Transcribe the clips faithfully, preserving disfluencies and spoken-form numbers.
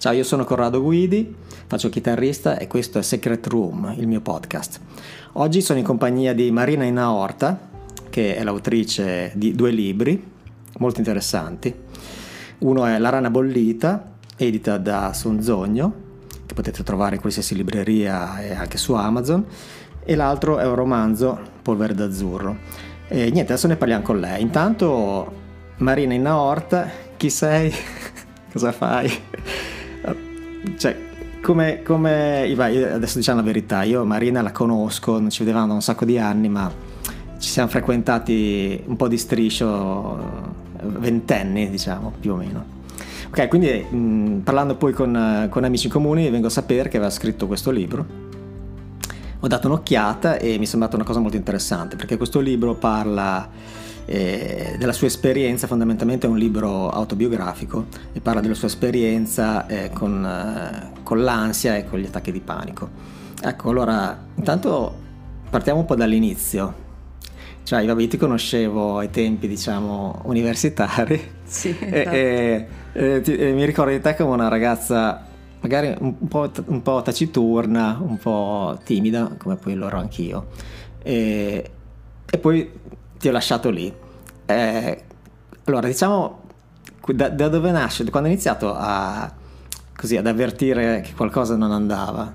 Ciao, io sono Corrado Guidi, faccio il chitarrista e questo è Secret Room, il mio podcast. Oggi sono in compagnia di Marina Innorta, che è l'autrice di due libri molto interessanti. Uno è La Rana Bollita, edita da Sonzogno, che potete trovare in qualsiasi libreria e anche su Amazon, e l'altro è un romanzo, Polvere d'azzurro. E niente, adesso ne parliamo con lei. Intanto, Marina Innorta, chi sei? Cosa fai? Cioè, come, come adesso diciamo la verità, io Marina la conosco, non ci vedevamo da un sacco di anni, ma ci siamo frequentati un po' di striscio, ventenni diciamo, più o meno. Ok, quindi mh, parlando poi con, con amici comuni vengo a sapere che aveva scritto questo libro. Ho dato un'occhiata e mi è sembrata una cosa molto interessante, perché questo libro parla eh, della sua esperienza, fondamentalmente è un libro autobiografico, e parla della sua esperienza eh, con, eh, con l'ansia e con gli attacchi di panico. Ecco, allora, intanto partiamo un po' dall'inizio. Cioè, vabbè, io ti conoscevo ai tempi, diciamo, universitari. Sì, esatto. e, e, e, ti, e mi ricordo di te come una ragazza magari un po', un po' taciturna, un po' timida, come poi lo ero anch'io, e, e poi ti ho lasciato lì. E, allora, diciamo, da, da dove nasce? Quando hai iniziato a, così, ad avvertire che qualcosa non andava?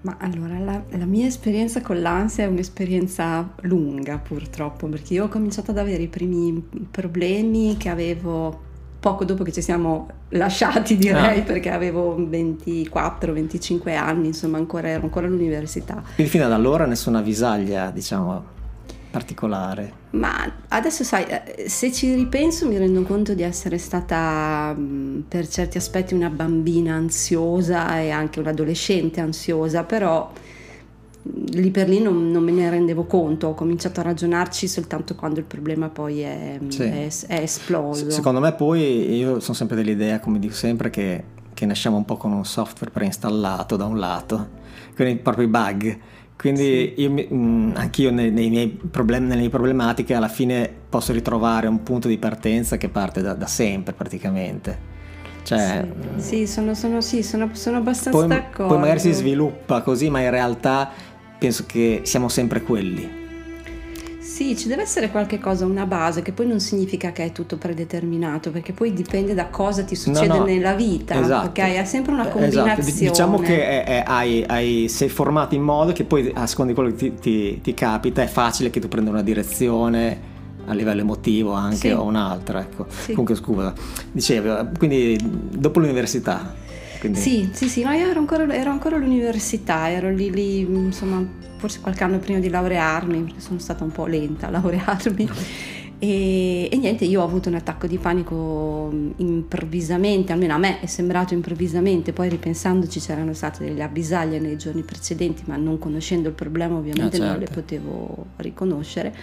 Ma allora, la, la mia esperienza con l'ansia è un'esperienza lunga, purtroppo, perché io ho cominciato ad avere i primi problemi che avevo poco dopo che ci siamo lasciati, direi, ah. perché avevo ventiquattro venticinque anni, insomma, ancora, ero ancora all'università. Quindi fino ad allora nessuna visaglia, diciamo, particolare? Ma adesso, sai, se ci ripenso mi rendo conto di essere stata per certi aspetti una bambina ansiosa e anche un'adolescente ansiosa, però lì per lì non, non me ne rendevo conto, ho cominciato a ragionarci soltanto quando il problema poi è, sì. è, è esploso. Secondo me poi, io sono sempre dell'idea, come dico sempre, che, che nasciamo un po' con un software preinstallato da un lato, quindi proprio i bug, quindi sì. io, mh, anch'io nei, nei miei problemi, nelle mie problematiche alla fine posso ritrovare un punto di partenza che parte da, da sempre praticamente. Cioè, sì, sì, sono, sono, sì sono, sono abbastanza poi, d'accordo. Poi magari si sviluppa così, ma in realtà penso che siamo sempre quelli. Sì, ci deve essere qualche cosa, una base, che poi non significa che è tutto predeterminato, perché poi dipende da cosa ti succede no, no, nella vita. Esatto. Ok, è sempre una combinazione. Esatto. Diciamo che è, è, hai, hai, sei formato in modo che poi, a seconda di quello che ti, ti, ti capita, è facile che tu prenda una direzione a livello emotivo anche, sì. o un'altra, ecco. Sì. Comunque, scusa, dicevo, quindi dopo l'università. Quindi... Sì, sì, sì, ma io ero ancora, ero ancora all'università, ero lì, lì, insomma, forse qualche anno prima di laurearmi, perché sono stata un po' lenta a laurearmi, e, e niente, io ho avuto un attacco di panico improvvisamente, almeno a me è sembrato improvvisamente, poi ripensandoci c'erano state delle avvisaglie nei giorni precedenti, ma non conoscendo il problema ovviamente ah, certo. non le potevo riconoscere.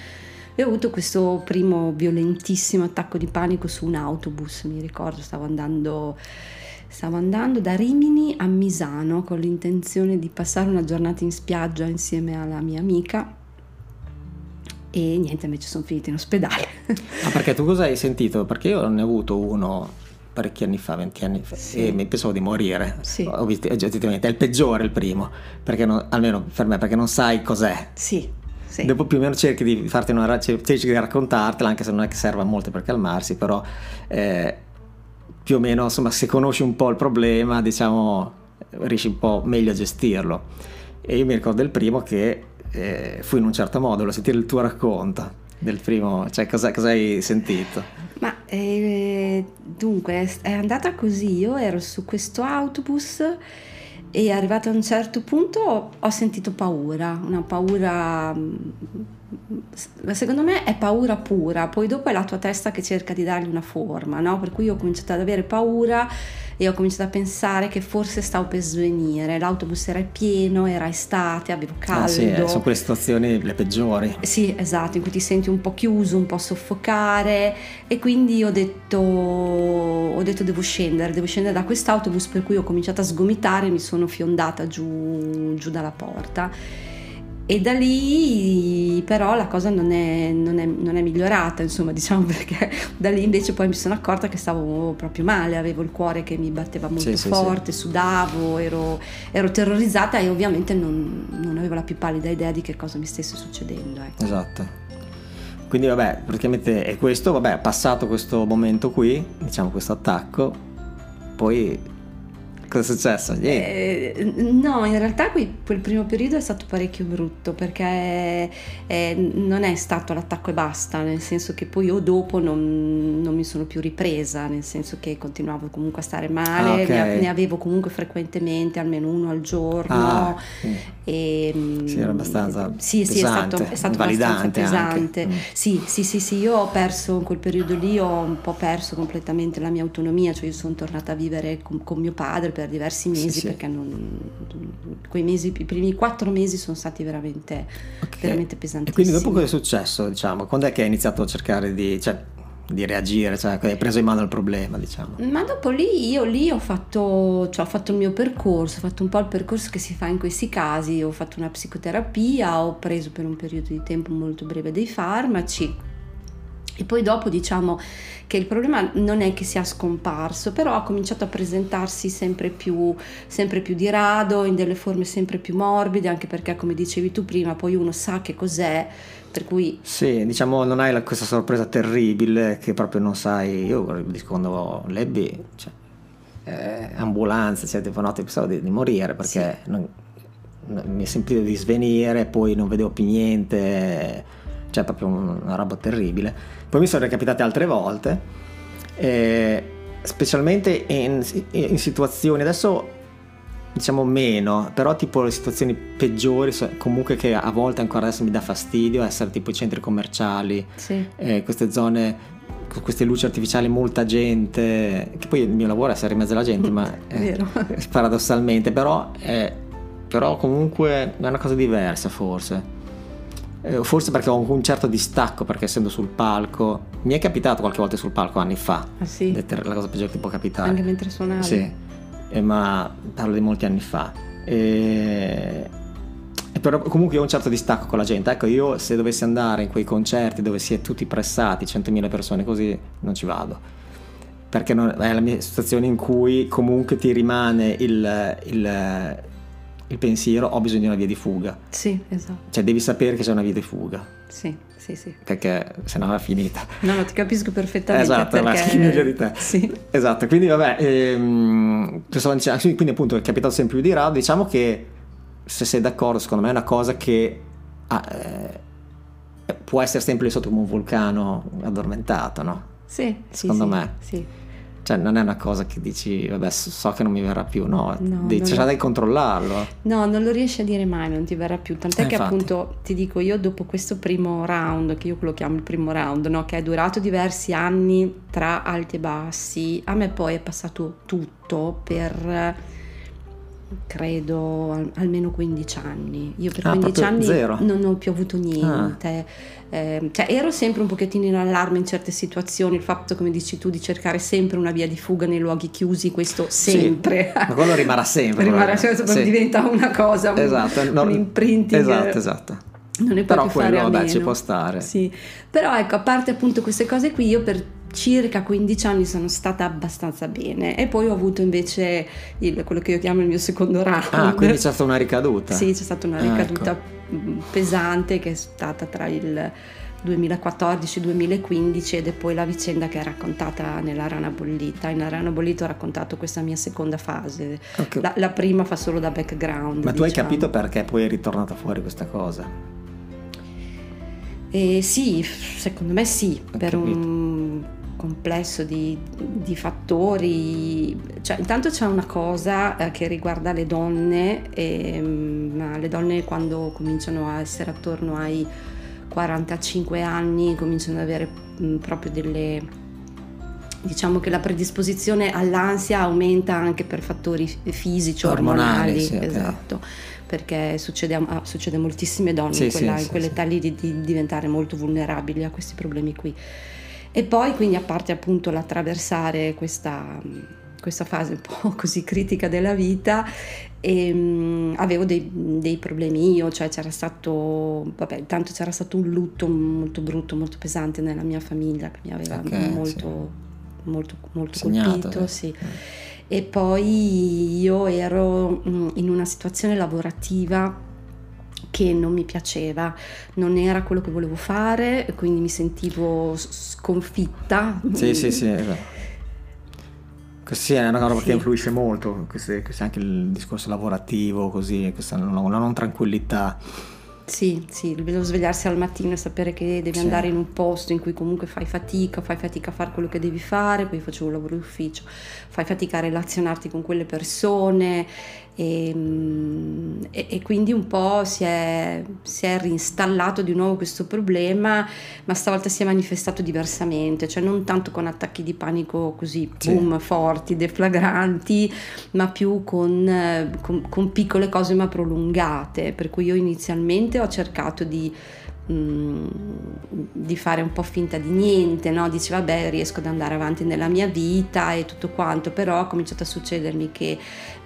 E ho avuto questo primo violentissimo attacco di panico su un autobus, mi ricordo, stavo andando... Stavo andando da Rimini a Misano con l'intenzione di passare una giornata in spiaggia insieme alla mia amica e niente, invece sono finita in ospedale. Ah, perché tu cosa hai sentito? Perché io ne ho avuto uno parecchi anni fa, venti anni fa, sì. e mi pensavo di morire. Sì. Oggettivamente è il peggiore il primo, perché non, almeno per me, perché non sai cos'è. Sì. Sì. Dopo più o meno cerchi di farti una, cerchi di raccontartela, anche se non è che serva molto per calmarsi, però... Eh, più o meno, insomma, se conosci un po' il problema, diciamo, riesci un po' meglio a gestirlo. E io mi ricordo il primo che eh, fu in un certo modo, lo sentire il tuo racconto del primo, cioè cosa, cosa hai sentito? Ma eh, dunque è andata così, io ero su questo autobus e arrivato a un certo punto ho sentito paura, una paura... secondo me è paura pura, poi dopo è la tua testa che cerca di dargli una forma, no? Per cui io ho cominciato ad avere paura e ho cominciato a pensare che forse stavo per svenire, l'autobus era pieno, era estate, avevo caldo. Ah, sì, eh, sono quelle situazioni le peggiori. Sì, esatto, in cui ti senti un po' chiuso, un po' soffocare, e quindi ho detto ho detto devo scendere, devo scendere da quest'autobus, per cui ho cominciato a sgomitare e mi sono fiondata giù, giù dalla porta. E da lì però la cosa non è, non è, non è migliorata, insomma, diciamo, perché da lì invece poi mi sono accorta che stavo proprio male, avevo il cuore che mi batteva molto sì, forte, sì, sì. sudavo, ero, ero terrorizzata e ovviamente non, non avevo la più pallida idea di che cosa mi stesse succedendo, ecco. Esatto. Quindi vabbè, praticamente è questo, vabbè, passato questo momento qui, diciamo questo attacco, poi... Cosa è successo? Eh, no, in realtà qui, quel primo periodo è stato parecchio brutto, perché eh, non è stato l'attacco e basta, nel senso che poi io dopo non, non mi sono più ripresa, nel senso che continuavo comunque a stare male, ah, okay. ne avevo comunque frequentemente almeno uno al giorno. Ah, sì. E, sì, era abbastanza sì, pesante, sì, è stato, è stato abbastanza pesante. Anche. Sì, sì, sì, sì, io ho perso in quel periodo lì, ho un po' perso completamente la mia autonomia, cioè io sono tornata a vivere con, con mio padre per diversi mesi, sì, sì. perché non, quei mesi, i primi quattro mesi sono stati veramente, okay. veramente pesantissimi. E quindi dopo cosa è successo, diciamo? Quando è che hai iniziato a cercare di... Cioè, di reagire, cioè hai preso in mano il problema, diciamo? Ma dopo lì io lì ho fatto, cioè ho fatto il mio percorso, ho fatto un po' il percorso che si fa in questi casi, ho fatto una psicoterapia, ho preso per un periodo di tempo molto breve dei farmaci e poi dopo diciamo che il problema non è che sia scomparso, però ha cominciato a presentarsi sempre più, sempre più di rado, in delle forme sempre più morbide, anche perché come dicevi tu prima, poi uno sa che cos'è, per cui sì, diciamo non hai la, questa sorpresa terribile che proprio non sai. Io quando lebbi, cioè, eh, ambulanza, cioè tipo notte pensavo di, di morire perché sì. non, non, mi sentivo di svenire, poi non vedevo più niente, cioè proprio una roba terribile. Poi mi sono recapitate altre volte, eh, specialmente in, in situazioni adesso diciamo meno, però tipo le situazioni peggiori comunque, che a volte ancora adesso mi dà fastidio, essere tipo i centri commerciali, sì. eh, queste zone con queste luci artificiali, molta gente, che poi il mio lavoro è essere in mezzo alla gente, ma eh, paradossalmente però, eh, però comunque è una cosa diversa forse, eh, forse perché ho un certo distacco, perché essendo sul palco, mi è capitato qualche volta sul palco anni fa, ah, sì. la cosa peggiore che può capitare, anche mentre suonavo, sì. Eh, ma parlo di molti anni fa, eh, però comunque ho un certo distacco con la gente, ecco. Io se dovessi andare in quei concerti dove si è tutti pressati, centomila persone così, non ci vado, perché non, è la mia situazione in cui comunque ti rimane il, il, il pensiero: ho bisogno di una via di fuga. Sì, esatto. Cioè devi sapere che c'è una via di fuga. Sì. Sì, sì. Perché se no era finita. No, no, ti capisco perfettamente. Esatto, perché... meglio di te. Sì. Esatto, quindi vabbè, ehm, quindi appunto è capitato sempre più di rado. Diciamo che, se sei d'accordo, secondo me è una cosa che ah, eh, può essere sempre lì sotto come un vulcano addormentato, no? Sì, secondo sì, me. Sì. Cioè non è una cosa che dici vabbè so che non mi verrà più, no, no devi cercare di controllarlo, no, non lo riesci a dire mai non ti verrà più, tant'è eh, che infatti. Appunto ti dico, io dopo questo primo round, che io lo chiamo il primo round, no, che è durato diversi anni tra alti e bassi, a me poi è passato tutto per credo al, almeno quindici anni, io per ah, quindici anni zero. Non ho più avuto niente, ah. eh, cioè ero sempre un pochettino in allarme in certe situazioni, il fatto come dici tu di cercare sempre una via di fuga nei luoghi chiusi, questo sempre, sì, ma quello rimarrà sempre, rimarrà, cioè, sì. diventa una cosa, un, esatto, non, un imprinting, esatto, esatto. Non ne puoi più fare a meno, però quello ci può stare, sì. Però ecco, a parte appunto queste cose qui, io per circa quindici anni sono stata abbastanza bene e poi ho avuto invece il, quello che io chiamo il mio secondo round. Ah, quindi c'è stata una ricaduta. Sì, c'è stata una ricaduta ah, ecco. pesante, che è stata tra il duemilaquattordici duemilaquindici, ed è poi la vicenda che è raccontata nella Rana Bollita. In La Rana Bollita ho raccontato questa mia seconda fase, okay. la, la prima fa solo da background. Ma tu diciamo. Hai capito perché poi è ritornata fuori questa cosa? Eh, sì, secondo me sì, ho per capito. Un complesso di, di fattori, cioè intanto c'è una cosa eh, che riguarda le donne, e, ma le donne quando cominciano a essere attorno ai quarantacinque anni cominciano ad avere mh, proprio delle... diciamo che la predisposizione all'ansia aumenta anche per fattori fisici, ormonali, ormonali sì, esatto, okay. perché succede, a, succede a moltissime donne sì, in, quella, sì, in quell'età sì. lì di, di diventare molto vulnerabili a questi problemi qui. E poi quindi a parte appunto l'attraversare questa... questa fase un po' così critica della vita e mh, avevo dei, dei problemi io, cioè c'era stato, vabbè, intanto c'era stato un lutto molto brutto, molto pesante nella mia famiglia che mi aveva okay, molto, sì. molto, molto Segnato, colpito, eh. sì. Eh. E poi io ero in una situazione lavorativa che non mi piaceva, non era quello che volevo fare, quindi mi sentivo sconfitta. Sì, sì, sì, esatto. Sì, è una cosa sì. che influisce molto, questo, questo anche il discorso lavorativo, così, questa non, non tranquillità. Sì, sì, devo svegliarsi al mattino e sapere che devi sì. andare in un posto in cui comunque fai fatica, fai fatica a fare quello che devi fare, poi facevo un lavoro d'ufficio, fai fatica a relazionarti con quelle persone e, e, e quindi un po' si è, si è reinstallato di nuovo questo problema, ma stavolta si è manifestato diversamente, cioè non tanto con attacchi di panico così boom, sì. forti, deflagranti, ma più con, con, con piccole cose ma prolungate, per cui io inizialmente ho cercato di, mh, di fare un po' finta di niente, no? Dice vabbè, riesco ad andare avanti nella mia vita e tutto quanto, però ha cominciato a succedermi che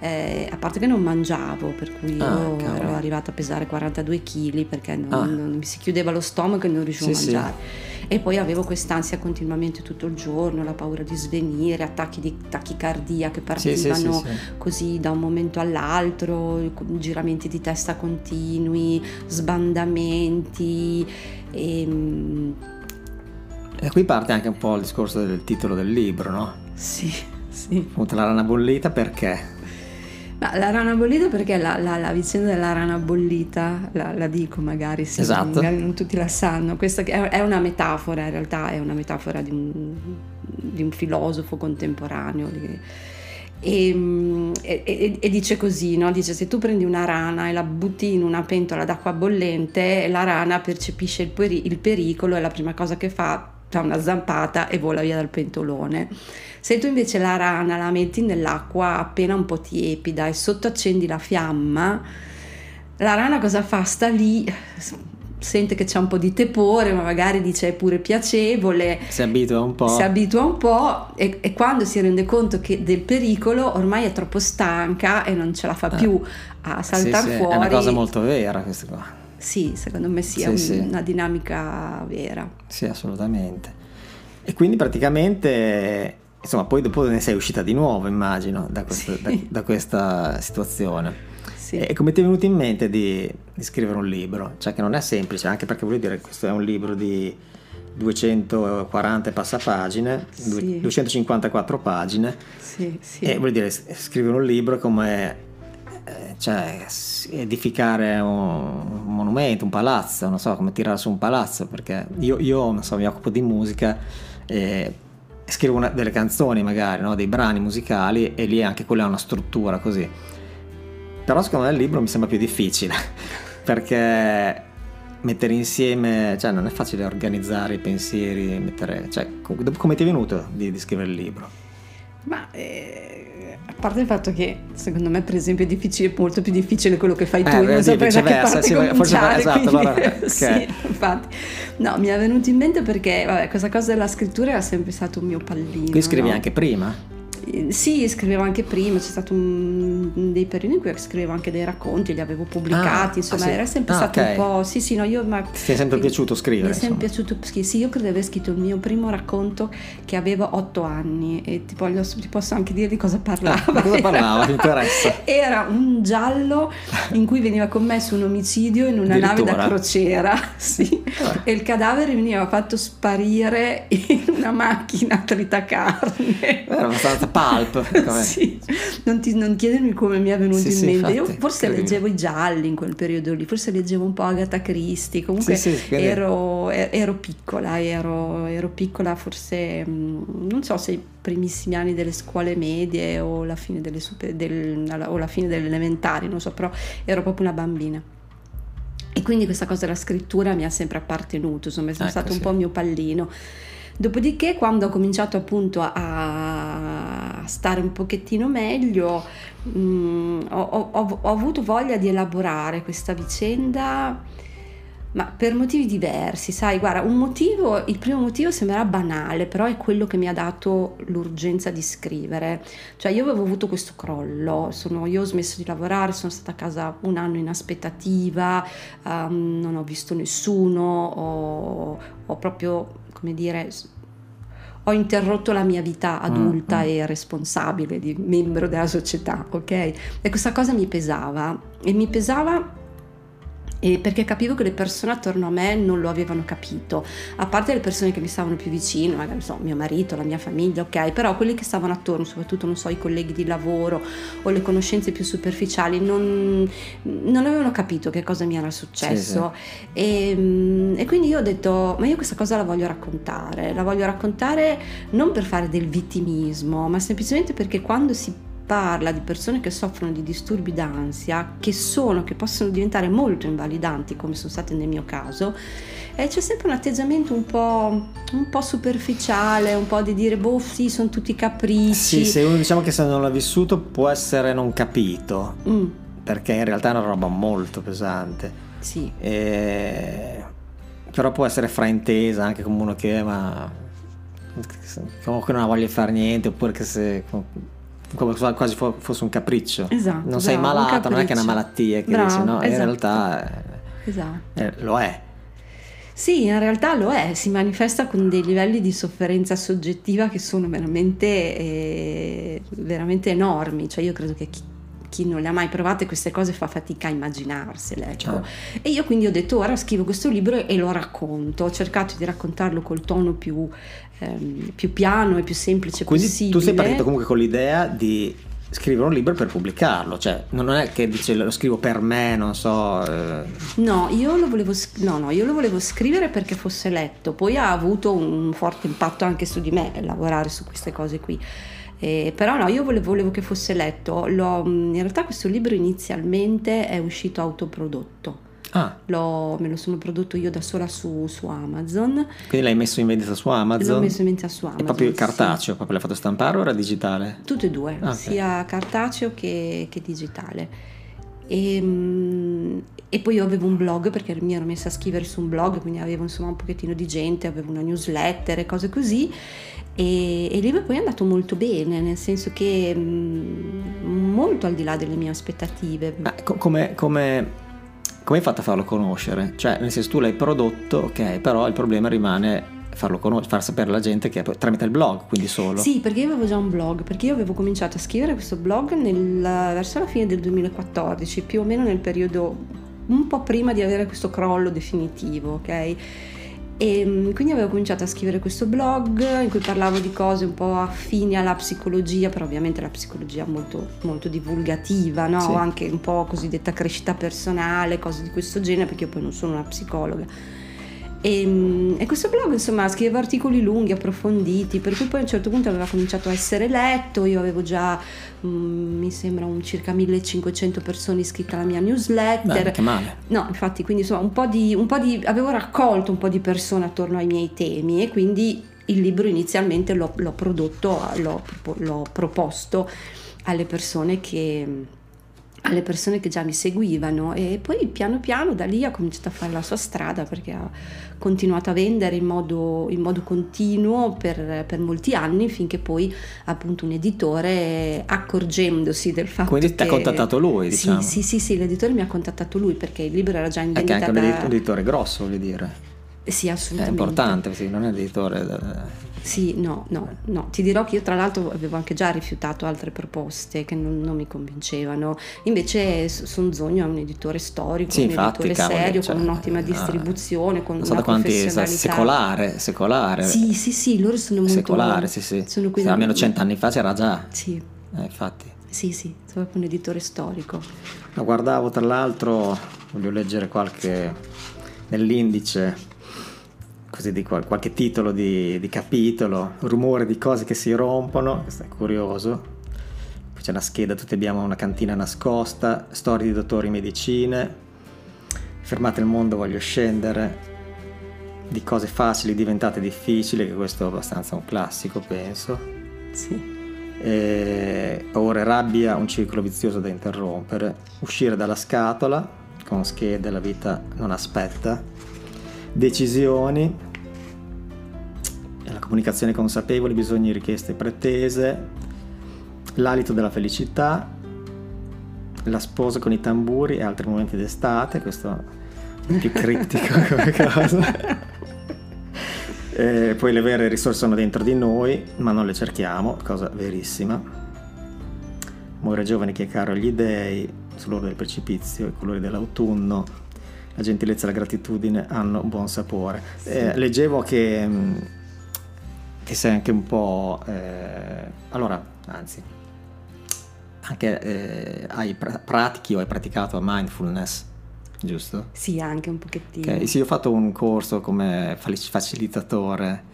eh, a parte che non mangiavo, per cui ah, io cavolo. ero arrivata a pesare quarantadue chili perché non, ah. non, mi si chiudeva lo stomaco e non riuscivo sì, a mangiare sì. e poi avevo quest'ansia continuamente tutto il giorno, la paura di svenire, attacchi di tachicardia che partivano sì, sì, sì, sì. così da un momento all'altro, giramenti di testa continui, sbandamenti. E... e qui parte anche un po' il discorso del titolo del libro, no? Sì, sì. Appunto, La Rana Bollita, perché? Ma la rana bollita perché la, la, la vicenda della rana bollita, la, la dico magari, sì, esatto. magari non tutti la sanno, questa è una metafora, in realtà è una metafora di un, di un filosofo contemporaneo di, e, e, e dice così, no? Dice se tu prendi una rana e la butti in una pentola d'acqua bollente, la rana percepisce il, peri- il pericolo e la prima cosa che fa fa una zampata e vola via dal pentolone. Se tu invece la rana la metti nell'acqua appena un po' tiepida e sotto accendi la fiamma, la rana cosa fa? Sta lì, sente che c'è un po' di tepore, ma magari dice è pure piacevole, si abitua un po', si abitua un po' e, e quando si rende conto che del pericolo ormai è troppo stanca e non ce la fa eh. più a saltare sì, sì. fuori. È una cosa molto vera questa qua. Sì, secondo me sì, sì, è un, sì. una dinamica vera. Sì, assolutamente. E quindi praticamente, insomma, poi dopo ne sei uscita di nuovo, immagino, da, questo, sì. da, da questa situazione. Sì. E come ti è venuto in mente di, di scrivere un libro? Cioè che non è semplice, anche perché voglio dire, questo è un libro di duecentoquaranta e passa pagine, sì. duecentocinquantaquattro pagine. Sì, sì. E voglio dire, scrivere un libro come... cioè edificare un monumento, un palazzo, non so, come tirare su un palazzo, perché io, io non so, mi occupo di musica e scrivo una, delle canzoni magari, no? Dei brani musicali, e lì anche quella è una struttura così, però secondo me il libro mi sembra più difficile perché mettere insieme, cioè non è facile organizzare i pensieri, mettere, cioè, come ti è venuto di, di scrivere il libro? Ma eh... a parte il fatto che secondo me per esempio è difficile, molto più difficile quello che fai tu, eh, non so da che parte sì, cominciare esatto, quindi, allora, okay. sì, infatti no, mi è venuto in mente perché vabbè, questa cosa della scrittura era sempre stato un mio pallino. Qui scrivi no? anche prima? Sì, scrivevo anche prima, c'è stato un, dei periodi in cui scrivevo anche dei racconti, li avevo pubblicati, ah, insomma ah, sì. era sempre ah, stato okay. un po', sì sì, no, io ma... Ti è sempre eh, piaciuto scrivere? Mi è sempre piaciuto, sì, io credo di aver scritto il mio primo racconto che avevo otto anni e ti, voglio, ti posso anche dire di cosa parlava. Ah, cosa parlava, mi interessa. Era un giallo in cui veniva commesso un omicidio in una nave da crociera, sì, ah. e il cadavere veniva fatto sparire in una macchina tritacarne. Era abbastanza pulp, sì. non, ti, non chiedermi come mi è venuto sì, in sì, mente infatti, io forse credo. leggevo i gialli in quel periodo lì, forse leggevo un po' Agatha Christie, comunque sì, sì, ero, ero piccola ero, ero piccola forse non so se i primissimi anni delle scuole medie o la fine delle super, del, o la fine delle elementari, non so, però ero proprio una bambina e quindi questa cosa della scrittura mi ha sempre appartenuto, insomma è ecco, stato sì. un po' il mio pallino. Dopodiché quando ho cominciato appunto a stare un pochettino meglio mh, ho, ho, ho avuto voglia di elaborare questa vicenda ma per motivi diversi, sai, guarda, un motivo, il primo motivo sembrerà banale, però è quello che mi ha dato l'urgenza di scrivere. Cioè, io avevo avuto questo crollo, sono, io ho smesso di lavorare, sono stata a casa un anno in aspettativa, um, non ho visto nessuno, ho, ho proprio, come dire, ho interrotto la mia vita adulta mm-hmm. e responsabile di membro della società, ok? E questa cosa mi pesava, e mi pesava e perché capivo che le persone attorno a me non lo avevano capito, a parte le persone che mi stavano più vicino, magari non so, mio marito, la mia famiglia, ok, però quelli che stavano attorno, soprattutto non so, i colleghi di lavoro o le conoscenze più superficiali, non, non avevano capito che cosa mi era successo. Sì, sì. E, e quindi io ho detto, ma io questa cosa la voglio raccontare, la voglio raccontare non per fare del vittimismo, ma semplicemente perché quando si parla di persone che soffrono di disturbi d'ansia, che sono, che possono diventare molto invalidanti, come sono state nel mio caso, e c'è sempre un atteggiamento un po', un po' superficiale, un po' di dire, boh, sì, sono tutti capricci. Sì, se uno diciamo che se non l'ha vissuto può essere non capito, mm. perché in realtà è una roba molto pesante. Sì. E... però può essere fraintesa anche come uno che, ma... comunque non ha voglia di fare niente, oppure che se... come quasi fosse un capriccio. Esatto, non sei bravo, malata, non è che è una malattia che bravo, dici, no, esatto. In realtà esatto. eh, lo è. Sì, in realtà lo è, si manifesta con dei livelli di sofferenza soggettiva che sono veramente eh, veramente enormi, cioè io credo che chi, chi non le ha mai provate queste cose fa fatica a immaginarsele, cioè. Ah. E io quindi ho detto, ora scrivo questo libro e lo racconto, ho cercato di raccontarlo col tono più più piano e più semplice quindi possibile. Tu sei partito comunque con l'idea di scrivere un libro per pubblicarlo, cioè non è che dice lo scrivo per me, non so eh. no, io lo volevo, no, no, io lo volevo scrivere perché fosse letto, poi ha avuto un forte impatto anche su di me lavorare su queste cose qui. Eh, però no, io volevo, volevo che fosse letto. L'ho, in realtà questo libro inizialmente è uscito autoprodotto. Ah. L'ho, me lo sono prodotto io da sola su, su Amazon. Quindi l'hai messo in vendita su Amazon? L'ho messo in vendita su Amazon. È proprio cartaceo, sì. Proprio l'hai fatto stampare o era digitale? Tutte e due, okay. Sia cartaceo che, che digitale. E, e poi io avevo un blog perché mi ero messa a scrivere su un blog, quindi avevo insomma un pochettino di gente, avevo una newsletter e cose così. E, e il libro poi è andato molto bene, nel senso che molto al di là delle mie aspettative. Ma co- come... come... come hai fatto a farlo conoscere? Cioè, nel senso, tu l'hai prodotto, ok, però il problema rimane farlo conoscere, far sapere alla gente che è tramite il blog, quindi solo. Sì, perché io avevo già un blog, perché io avevo cominciato a scrivere questo blog nel, verso la fine del duemilaquattordici, più o meno nel periodo un po' prima di avere questo crollo definitivo, ok? E quindi avevo cominciato a scrivere questo blog in cui parlavo di cose un po' affini alla psicologia, però ovviamente la psicologia molto, molto divulgativa, no? Sì. Anche un po' cosiddetta crescita personale, cose di questo genere, perché io poi non sono una psicologa. E, e questo blog insomma scriveva articoli lunghi, approfonditi, per cui poi a un certo punto aveva cominciato a essere letto, io avevo già mh, mi sembra un circa millecinquecento persone iscritte alla mia newsletter. Beh, che male. No, infatti, quindi insomma un po' di, un po' di avevo raccolto un po' di persone attorno ai miei temi e quindi il libro inizialmente l'ho, l'ho prodotto, l'ho, l'ho proposto alle persone che alle persone che già mi seguivano e poi piano piano da lì ha cominciato a fare la sua strada perché ha continuato a vendere in modo, in modo continuo per, per molti anni finché poi appunto un editore accorgendosi del fatto quindi che... Quindi ti ha contattato lui, diciamo. Sì, sì, sì, sì, l'editore mi ha contattato lui perché il libro era già in vendita. È anche da... un editore grosso, voglio dire. Sì, assolutamente. È importante, sì, non è l'editore. Sì, no, no, no. Ti dirò che io tra l'altro avevo anche già rifiutato altre proposte che non, non mi convincevano. Invece Sonzogno è un editore storico, sì, un infatti, editore cavoli, serio, cioè, con un'ottima distribuzione, no, con non so una quanti, professionalità. Secolare, secolare. Sì, sì, sì, loro sono molto... Secolare, sì, sì. Sono qui sì da... Almeno cent'anni fa c'era già. Sì. Eh, infatti. Sì, sì, sono proprio un editore storico. Lo guardavo tra l'altro, voglio leggere qualche... nell'indice... così di qualche titolo di, di capitolo, rumore di cose che si rompono, questo è curioso. Poi c'è una scheda, tutti abbiamo una cantina nascosta, storie di dottori in medicine, fermate il mondo voglio scendere, di cose facili diventate difficili, che questo è abbastanza un classico penso. Sì. E, paura e rabbia, un circolo vizioso da interrompere, uscire dalla scatola, con schede, la vita non aspetta, decisioni, la comunicazione consapevole, bisogni, richieste e pretese, l'alito della felicità, la sposa con i tamburi e altri momenti d'estate, questo è più criptico come cosa. E poi le vere risorse sono dentro di noi, ma non le cerchiamo, cosa verissima. Muore giovane chi è caro agli dèi, sull'orlo del precipizio, i colori dell'autunno, la gentilezza e la gratitudine hanno buon sapore. Sì. Eh, leggevo che, che sei anche un po'... Eh, allora, anzi, anche eh, hai pra- pratichi o hai praticato mindfulness, giusto? Sì, anche un pochettino. Okay. Sì, io ho fatto un corso come facilitatore,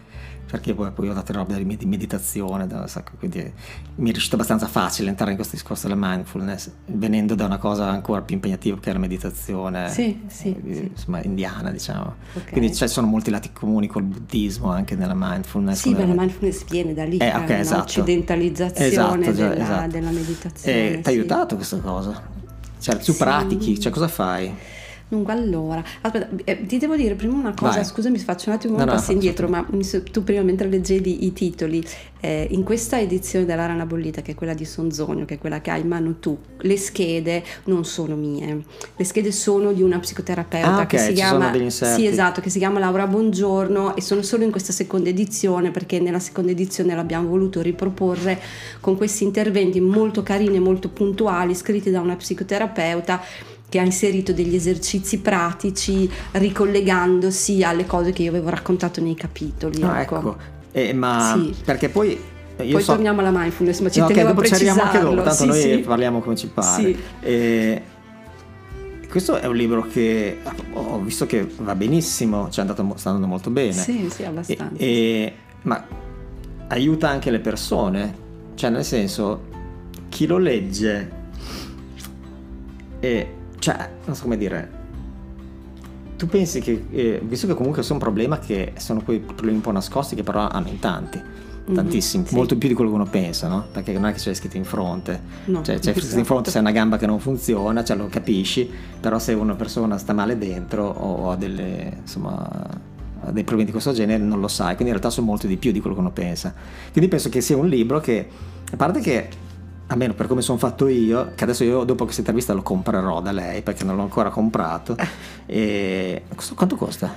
perché poi, poi ho dato roba di meditazione, da un sacco, quindi mi è riuscito abbastanza facile entrare in questo discorso della mindfulness, venendo da una cosa ancora più impegnativa che è la meditazione, sì, sì, eh, sì. Insomma, indiana, diciamo. Okay. Quindi ci cioè, sono molti lati comuni col buddismo anche nella mindfulness. Sì, ma la mindfulness viene da lì, eh, okay, è esatto. Un'occidentalizzazione esatto, della, esatto. della meditazione. E ti ha sì. aiutato questa cosa? Cioè, tu sì. pratichi, cioè cosa fai? Dunque, allora, aspetta, eh, ti devo dire prima una cosa. Vai. Scusami, faccio un attimo un no, passo no, indietro, ma tu prima mentre leggevi i titoli, eh, in questa edizione della Rana Bollita, che è quella di Sonzogno, che è quella che hai in mano tu, le schede non sono mie, le schede sono di una psicoterapeuta ah, okay, che si chiama sì esatto che si chiama Laura Buongiorno, e sono solo in questa seconda edizione, perché nella seconda edizione l'abbiamo voluto riproporre con questi interventi molto carini e molto puntuali, scritti da una psicoterapeuta, che ha inserito degli esercizi pratici ricollegandosi alle cose che io avevo raccontato nei capitoli. Ah, ecco, ecco. Eh, ma sì. perché poi io poi so... torniamo alla mindfulness, ma ci no, tenevo okay, a precisarlo. Ci arriviamo anche dopo, tanto sì, noi sì. parliamo come ci pare. Sì. Eh, questo è un libro che ho visto che va benissimo, cioè è andato, sta andando molto bene. Sì, sì, abbastanza. E, e, ma aiuta anche le persone, cioè nel senso, chi lo legge e cioè, non so come dire, tu pensi che, eh, visto che comunque sono un problema che sono quei problemi un po' nascosti che però hanno in tanti, tantissimi, mm-hmm, sì. molto più di quello che uno pensa, no? Perché non è che c'è scritto in fronte, no, cioè c'è scritto in fronte se hai una gamba che non funziona, cioè lo capisci, però se una persona sta male dentro o ha delle, insomma, dei problemi di questo genere non lo sai, quindi in realtà sono molto di più di quello che uno pensa. Quindi penso che sia un libro che, a parte che, almeno per come sono fatto io, che adesso io dopo questa intervista lo comprerò da lei, perché non l'ho ancora comprato. E quanto costa?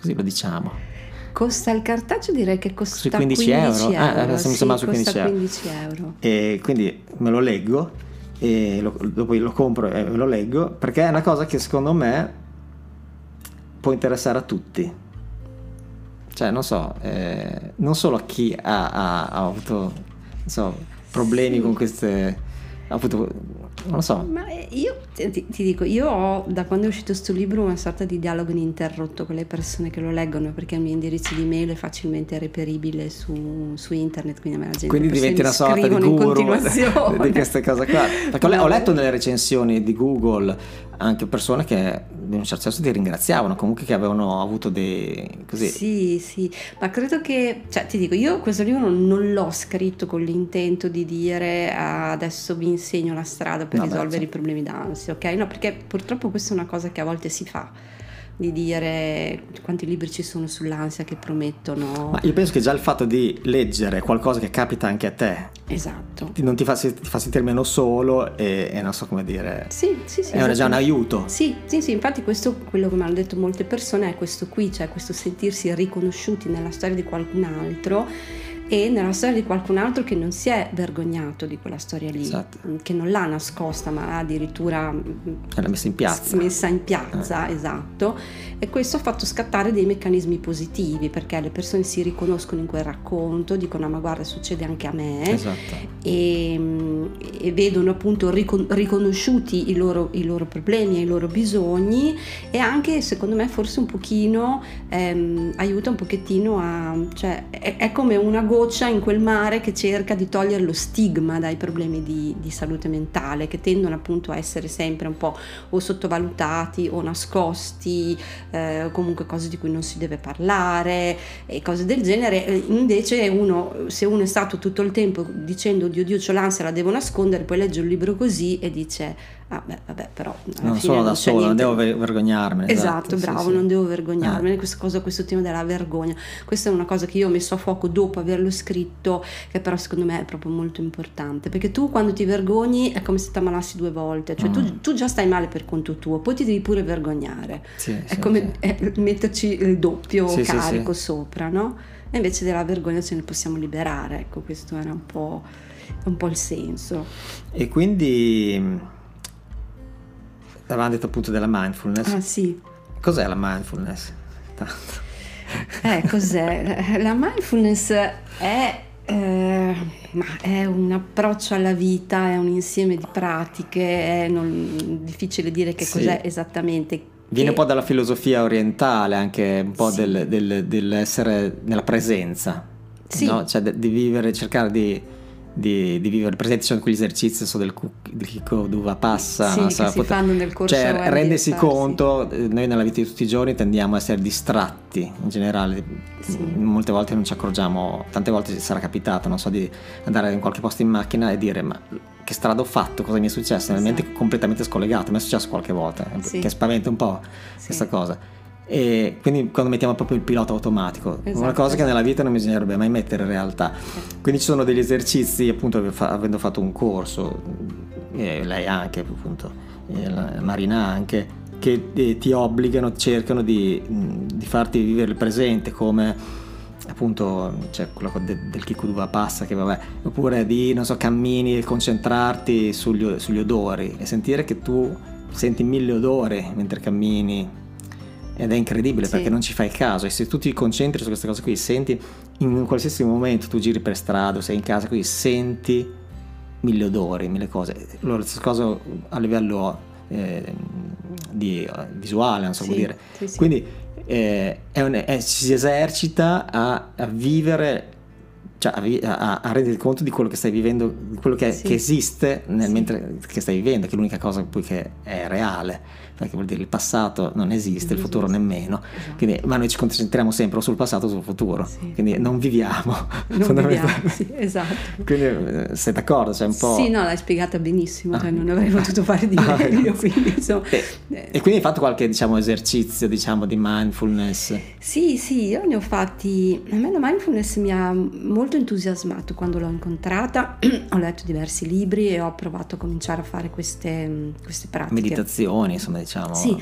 Così lo diciamo. Costa il cartaceo, direi che costa sui quindici euro. Ah, adesso mi sembra su quindici euro. E quindi me lo leggo, e lo, dopo lo compro e me lo leggo, perché è una cosa che secondo me può interessare a tutti. Cioè, non so, eh, non solo a chi ha, ha, ha avuto... So, problemi sì. con queste, appunto, non lo so. Ma io ti, ti dico, io ho da quando è uscito questo libro una sorta di dialogo ininterrotto con le persone che lo leggono, perché il mio indirizzo di mail è facilmente reperibile su, su internet, quindi la gente quindi diventi una sorta di guru di queste cose qua, perché ho letto nelle recensioni di Google anche persone che in un certo senso ti ringraziavano, comunque, che avevano avuto dei così. Sì, sì, ma credo che, cioè ti dico, io questo libro non, non l'ho scritto con l'intento di dire ah, adesso vi insegno la strada per no, risolvere beh, i problemi d'ansia, ok? No, perché purtroppo questa è una cosa che a volte si fa, di dire quanti libri ci sono sull'ansia che promettono. Ma io penso che già il fatto di leggere qualcosa che capita anche a te, esatto, non ti fa, ti fa sentire meno solo e, e non so come dire, sì, sì, sì, è già un aiuto. Sì, sì, sì, infatti questo, quello che mi hanno detto molte persone è questo qui, cioè questo sentirsi riconosciuti nella storia di qualcun altro, e nella storia di qualcun altro che non si è vergognato di quella storia lì, esatto, che non l'ha nascosta, ma l'ha addirittura l'ha messa in piazza, messa in piazza eh. esatto, e questo ha fatto scattare dei meccanismi positivi, perché le persone si riconoscono in quel racconto, dicono ma guarda, succede anche a me, esatto, e, e vedono appunto ricon- riconosciuti i loro, i loro problemi e i loro bisogni, e anche secondo me forse un pochino ehm, aiuta un pochettino a, cioè è, è come una goccia in quel mare che cerca di togliere lo stigma dai problemi di, di salute mentale, che tendono appunto a essere sempre un po' o sottovalutati o nascosti, eh, comunque cose di cui non si deve parlare e cose del genere. Invece uno, se uno è stato tutto il tempo dicendo oddio oddio c'ho l'ansia, la devo nascondere, poi legge un libro così e dice ah beh, vabbè, però alla non fine sono non da sola, non devo vergognarmi. Esatto, esatto, bravo, sì, non sì. devo vergognarmene. Eh. Questa cosa, questo tema della vergogna, questa è una cosa che io ho messo a fuoco dopo averlo scritto, che però secondo me è proprio molto importante, perché tu quando ti vergogni è come se ti ammalassi due volte, cioè mm. tu, tu già stai male per conto tuo, poi ti devi pure vergognare, sì, è sì, come sì. È metterci il doppio sì, carico sì, sì. sopra, no? E invece della vergogna ce ne possiamo liberare, ecco, questo era un po', un po' il senso. E quindi avevamo detto appunto della mindfulness. Ah sì. Cos'è la mindfulness? Tanto. Eh, cos'è? La mindfulness è, eh, ma è un approccio alla vita, è un insieme di pratiche, è non, difficile dire che sì. cos'è esattamente. Viene un po' dalla filosofia orientale, anche un po' sì. del, del, dell'essere nella presenza, sì. no? Cioè di vivere, cercare di, di, di vivere presente. Ci sono quegli esercizi so, del chicco d'uva passa, sì, no? Che si pot- fanno nel corso, cioè rendersi conto, sì. noi nella vita di tutti i giorni tendiamo a essere distratti in generale, sì. molte volte non ci accorgiamo, tante volte ci sarà capitato, non so, di andare in qualche posto in macchina e dire ma... che strada ho fatto, cosa mi è successo, esatto. veramente completamente scollegato, mi è successo qualche volta, sì. che spaventa un po' sì. questa cosa. E quindi quando mettiamo proprio il pilota automatico, esatto, una cosa esatto. che nella vita non bisognerebbe mai mettere in realtà. Esatto. Quindi ci sono degli esercizi, appunto, avendo fatto un corso, e lei anche, appunto, e Marina anche, che ti obbligano, cercano di, di farti vivere il presente come... appunto c'è cioè quello de, del chicco d'uva passa che vabbè, oppure di non so cammini e concentrarti sugli, sugli odori e sentire che tu senti mille odori mentre cammini ed è incredibile sì. perché non ci fai caso, e se tu ti concentri su queste cose qui, senti in qualsiasi momento tu giri per strada, sei in casa, qui senti mille odori, mille cose. Allora stessa cosa a livello eh, di visuale, non so sì, come dire sì, sì. quindi Eh, è un, è, si esercita a, a vivere, cioè a, vi, a, a rendere conto di quello che stai vivendo, di quello che, sì. che esiste nel, sì. mentre che stai vivendo, che è l'unica cosa poi che è reale, perché vuol dire il passato non esiste, non il futuro esiste. Nemmeno esatto. quindi, ma noi ci concentriamo sempre o sul passato o sul futuro sì. quindi non viviamo, non viviamo sì, esatto. quindi sei d'accordo? C'è un po'... sì no l'hai spiegata benissimo, ah. cioè non avrei potuto fare di ah, meglio no. quindi, insomma... e, e quindi hai fatto qualche diciamo esercizio diciamo di mindfulness? Sì sì io ne ho fatti, a me la mindfulness mi ha molto entusiasmato quando l'ho incontrata ho letto diversi libri e ho provato a cominciare a fare queste, queste pratiche, meditazioni insomma diciamo, sì,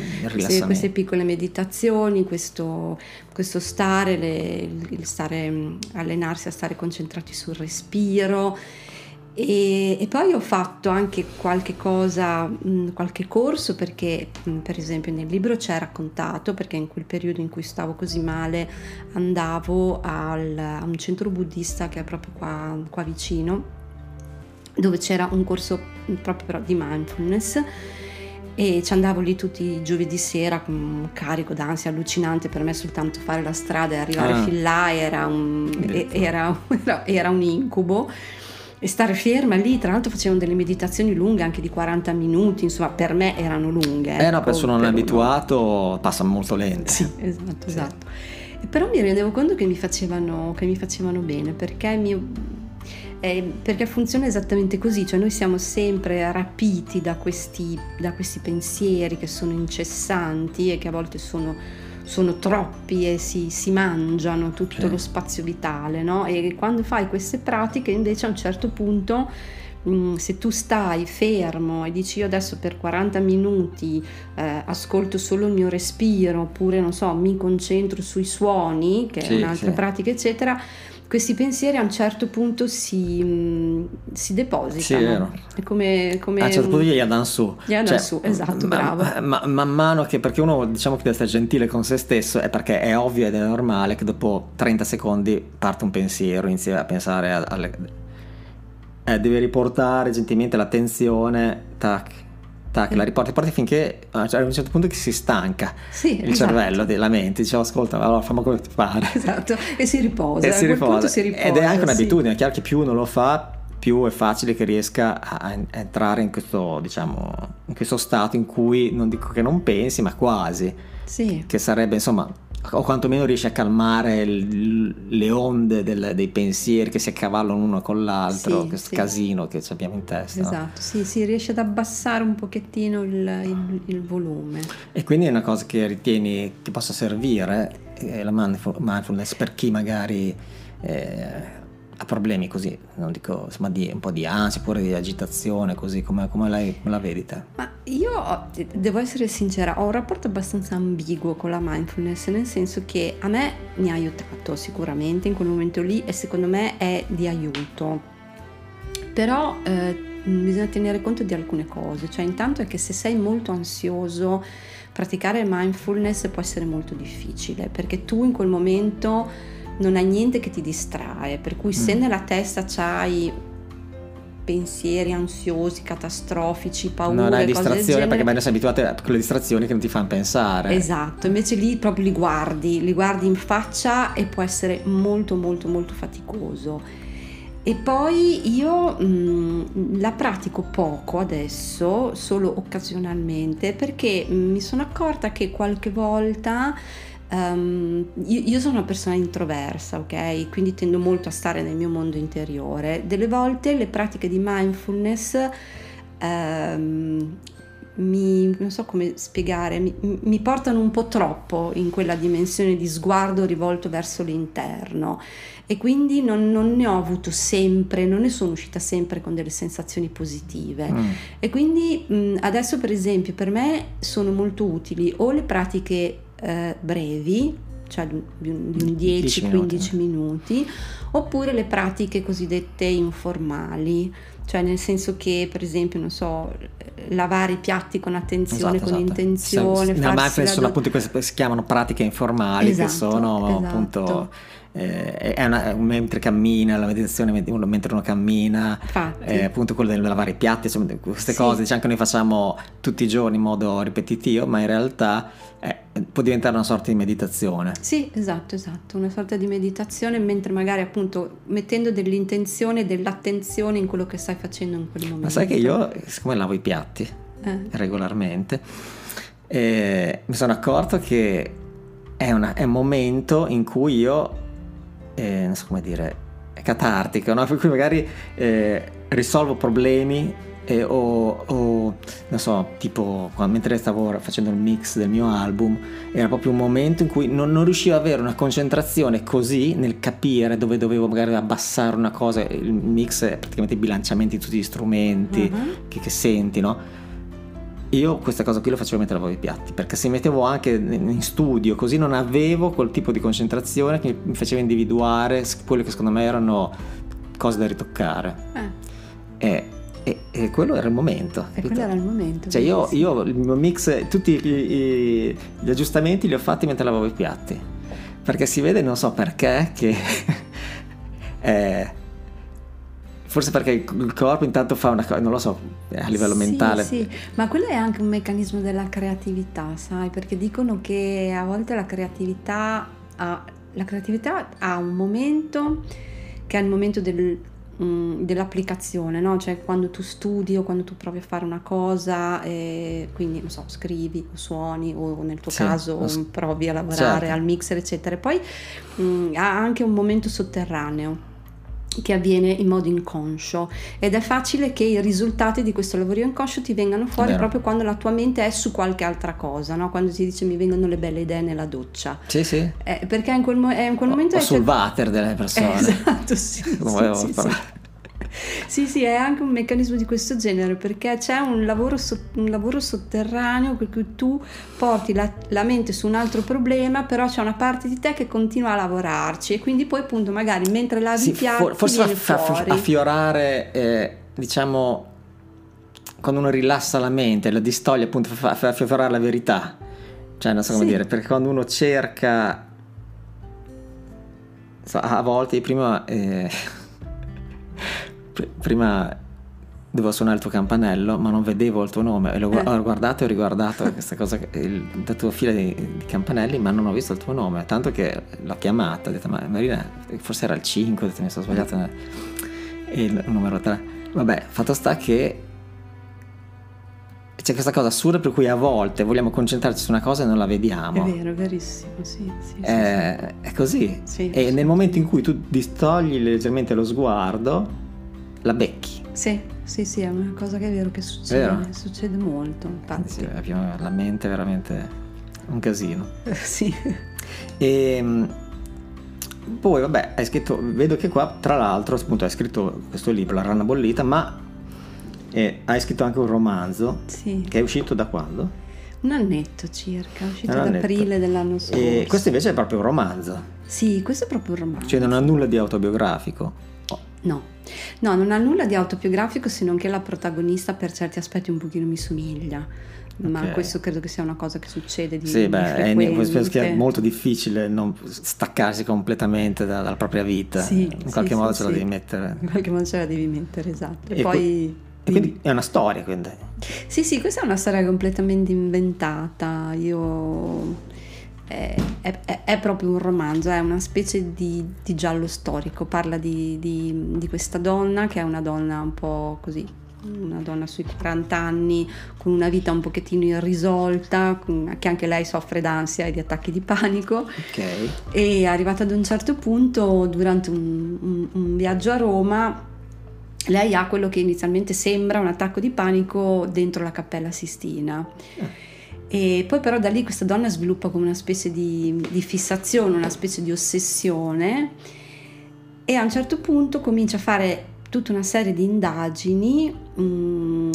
sì, queste piccole meditazioni, questo, questo stare, le, il stare, allenarsi a stare concentrati sul respiro. E, e poi ho fatto anche qualche cosa, mh, qualche corso, perché mh, per esempio nel libro c'è raccontato, perché in quel periodo in cui stavo così male andavo al, a un centro buddista che è proprio qua, qua vicino, dove c'era un corso proprio però di mindfulness, e ci andavo lì tutti i giovedì sera con un carico d'ansia allucinante. Per me soltanto fare la strada e arrivare ah, fin là era un, era, era, era un incubo, e stare ferma lì, tra l'altro facevano delle meditazioni lunghe anche di quaranta minuti, insomma per me erano lunghe eh, eh no, per uno non abituato passa molto lento sì, esatto, sì. esatto. E però mi rendevo conto che mi facevano, che mi facevano bene, perché mi... Eh, perché funziona esattamente così, cioè noi siamo sempre rapiti da questi, da questi pensieri che sono incessanti e che a volte sono, sono troppi e si, si mangiano tutto okay. lo spazio vitale, no? E quando fai queste pratiche invece a un certo punto mh, se tu stai fermo e dici io adesso per quaranta minuti eh, ascolto solo il mio respiro, oppure non so mi concentro sui suoni, che sì, è un'altra sì. pratica eccetera, questi pensieri a un certo punto si, si depositano. Sì, è vero. È come, come a un certo punto gli andano su. Gli andano cioè, su, esatto, ma, bravo. Ma, man mano che, perché uno diciamo che deve essere gentile con se stesso, è perché è ovvio ed è normale che dopo trenta secondi parte un pensiero, inizia a pensare alle... Eh, deve riportare gentilmente l'attenzione, tac, tac, la riporti, riporti finché a un certo punto che si stanca sì, il esatto. cervello, la mente, dice ascolta, allora fammi come ti pare. Esatto, e si riposa, e si riposa. Si riposa ed è anche un'abitudine, sì. è chiaro che più uno lo fa, più è facile che riesca a entrare in questo, diciamo, in questo stato in cui non dico che non pensi, ma quasi. Sì. Che sarebbe, insomma, o quantomeno riesce a calmare il, le onde del, dei pensieri che si accavallano uno con l'altro, sì, questo sì. casino che abbiamo in testa. Esatto, sì, sì, riesce ad abbassare un pochettino il, il, il volume. E quindi è una cosa che ritieni che possa servire, eh, la mindfulness, per chi magari eh, ha problemi così, non dico, insomma, di un po' di ansia oppure di agitazione, così come, come lei la vedi te? Ma io devo essere sincera, ho un rapporto abbastanza ambiguo con la mindfulness, nel senso che a me mi ha aiutato sicuramente in quel momento lì e secondo me è di aiuto, però eh, bisogna tenere conto di alcune cose, cioè intanto è che se sei molto ansioso praticare mindfulness può essere molto difficile, perché tu in quel momento non hai niente che ti distrae, per cui se nella testa c'hai pensieri ansiosi, catastrofici, paure, non hai distrazione, perché magari sei abituato a quelle distrazioni che non ti fanno pensare. Esatto, invece lì proprio li guardi, li guardi in faccia e può essere molto molto molto faticoso. E poi io mh, la pratico poco adesso, solo occasionalmente, perché mi sono accorta che qualche volta Um, io, io sono una persona introversa, ok? Quindi tendo molto a stare nel mio mondo interiore. Delle volte le pratiche di mindfulness um, mi, non so come spiegare, mi, mi portano un po' troppo in quella dimensione di sguardo rivolto verso l'interno, e quindi non, non ne ho avuto sempre, non ne sono uscita sempre con delle sensazioni positive. Mm. E quindi mh, adesso per esempio per me sono molto utili o le pratiche Eh, brevi, cioè di un, un dieci quindici minuti. minuti, oppure le pratiche cosiddette informali, cioè nel senso che per esempio, non so, lavare i piatti con attenzione, esatto, con esatto. intenzione. Nella mindfulness sono do... appunto queste, si chiamano pratiche informali, esatto, che sono esatto. appunto... Eh, è una, mentre cammina la meditazione, mentre uno cammina, eh, appunto quello del lavare i piatti, insomma, queste sì. cose, diciamo, che noi facciamo tutti i giorni in modo ripetitivo, ma in realtà eh, può diventare una sorta di meditazione. Sì, esatto, esatto, una sorta di meditazione, mentre magari appunto mettendo dell'intenzione, dell'attenzione in quello che stai facendo in quel momento. Ma sai che io, siccome lavo i piatti eh. regolarmente, eh, mi sono accorto che è, una, è un momento in cui io Eh, non so come dire, è catartico, no? Per cui magari eh, risolvo problemi eh, o, o non so, tipo quando, mentre stavo facendo il mix del mio album, era proprio un momento in cui non, non riuscivo ad avere una concentrazione così nel capire dove dovevo magari abbassare una cosa. Il mix è praticamente il bilanciamento di tutti gli strumenti uh-huh. che, che senti, no? Io questa cosa qui lo facevo mentre lavavo i piatti, perché se mettevo anche in studio così non avevo quel tipo di concentrazione che mi faceva individuare quelle che secondo me erano cose da ritoccare. Eh. E, e, e quello era il momento. E quello era il momento. Cioè io, io il mio mix, tutti gli, gli aggiustamenti li ho fatti mentre lavavo i piatti, perché si vede, non so perché, che... eh, forse perché il corpo intanto fa una cosa, non lo so, a livello sì, mentale. Sì, ma quello è anche un meccanismo della creatività, sai? Perché dicono che a volte la creatività ha, la creatività ha un momento che è il momento del, mh, dell'applicazione, no? Cioè quando tu studi o quando tu provi a fare una cosa, e quindi, non so, scrivi o suoni o nel tuo sì, caso s- provi a lavorare certo. al mixer, eccetera. E poi mh, ha anche un momento sotterraneo, che avviene in modo inconscio, ed è facile che i risultati di questo lavoro inconscio ti vengano fuori Vero. proprio quando la tua mente è su qualche altra cosa, no? Quando si dice mi vengono le belle idee nella doccia, sì sì eh, perché in quel, mo- in quel o, momento o è sul che... water delle persone, esatto sì sì, sì, sì. sì sì è anche un meccanismo di questo genere, perché c'è un lavoro, so- un lavoro sotterraneo, per cui tu porti la-, la mente su un altro problema, però c'è una parte di te che continua a lavorarci, e quindi poi appunto magari mentre lavi sì, i piatti for- forse viene fa- fuori. a fiorare eh, diciamo, quando uno rilassa la mente, la distoglie, appunto fa, fa fiorare la verità, cioè non so come sì. dire, perché quando uno cerca, so, a volte prima eh... prima dovevo suonare il tuo campanello, ma non vedevo il tuo nome, e l'ho eh. guardato e riguardato questa cosa, il, la tua fila di, di campanelli, ma non ho visto il tuo nome, tanto che l'ho chiamata, ho detto ma Marina, forse era il cinque, ho detto, mi sono sbagliata, e il numero tre. Vabbè, fatto sta che c'è questa cosa assurda per cui a volte vogliamo concentrarci su una cosa e non la vediamo. È vero, è verissimo, sì, sì, eh, sì, sì. È così, sì, e sì. Nel momento in cui tu distogli leggermente lo sguardo, la becchi. Sì, sì, sì, è una cosa che è vero che succede, vero? Succede molto, infatti. Sì, abbiamo la mente veramente un casino. Sì. E poi vabbè, hai scritto, vedo che qua tra l'altro appunto hai scritto questo libro, La Rana Bollita, ma eh, hai scritto anche un romanzo, sì, che è uscito da quando? Un annetto circa, è uscito ad aprile dell'anno scorso. E questo invece è proprio un romanzo. Sì, questo è proprio un romanzo. Cioè non ha nulla di autobiografico. Oh. No, no, non ha nulla di autobiografico, se non che la protagonista per certi aspetti un pochino mi somiglia. Ma okay, questo credo che sia una cosa che succede di, sì, beh, di è, penso che è molto difficile non staccarsi completamente da, dalla propria vita, sì, in qualche sì, modo sì, ce la sì. devi mettere in qualche modo ce la devi mettere, esatto. E, e poi e quindi è una storia, quindi sì sì questa è una storia completamente inventata. Io è, è, è proprio un romanzo, è una specie di, di giallo storico, parla di, di, di questa donna che è una donna un po' così, una donna sui quaranta anni, con una vita un pochettino irrisolta, che anche lei soffre d'ansia e di attacchi di panico, okay, e è arrivata ad un certo punto durante un, un, un viaggio a Roma. Lei ha quello che inizialmente sembra un attacco di panico dentro la Cappella Sistina, eh. E poi però da lì questa donna sviluppa come una specie di, di fissazione, una specie di ossessione, e a un certo punto comincia a fare tutta una serie di indagini mh,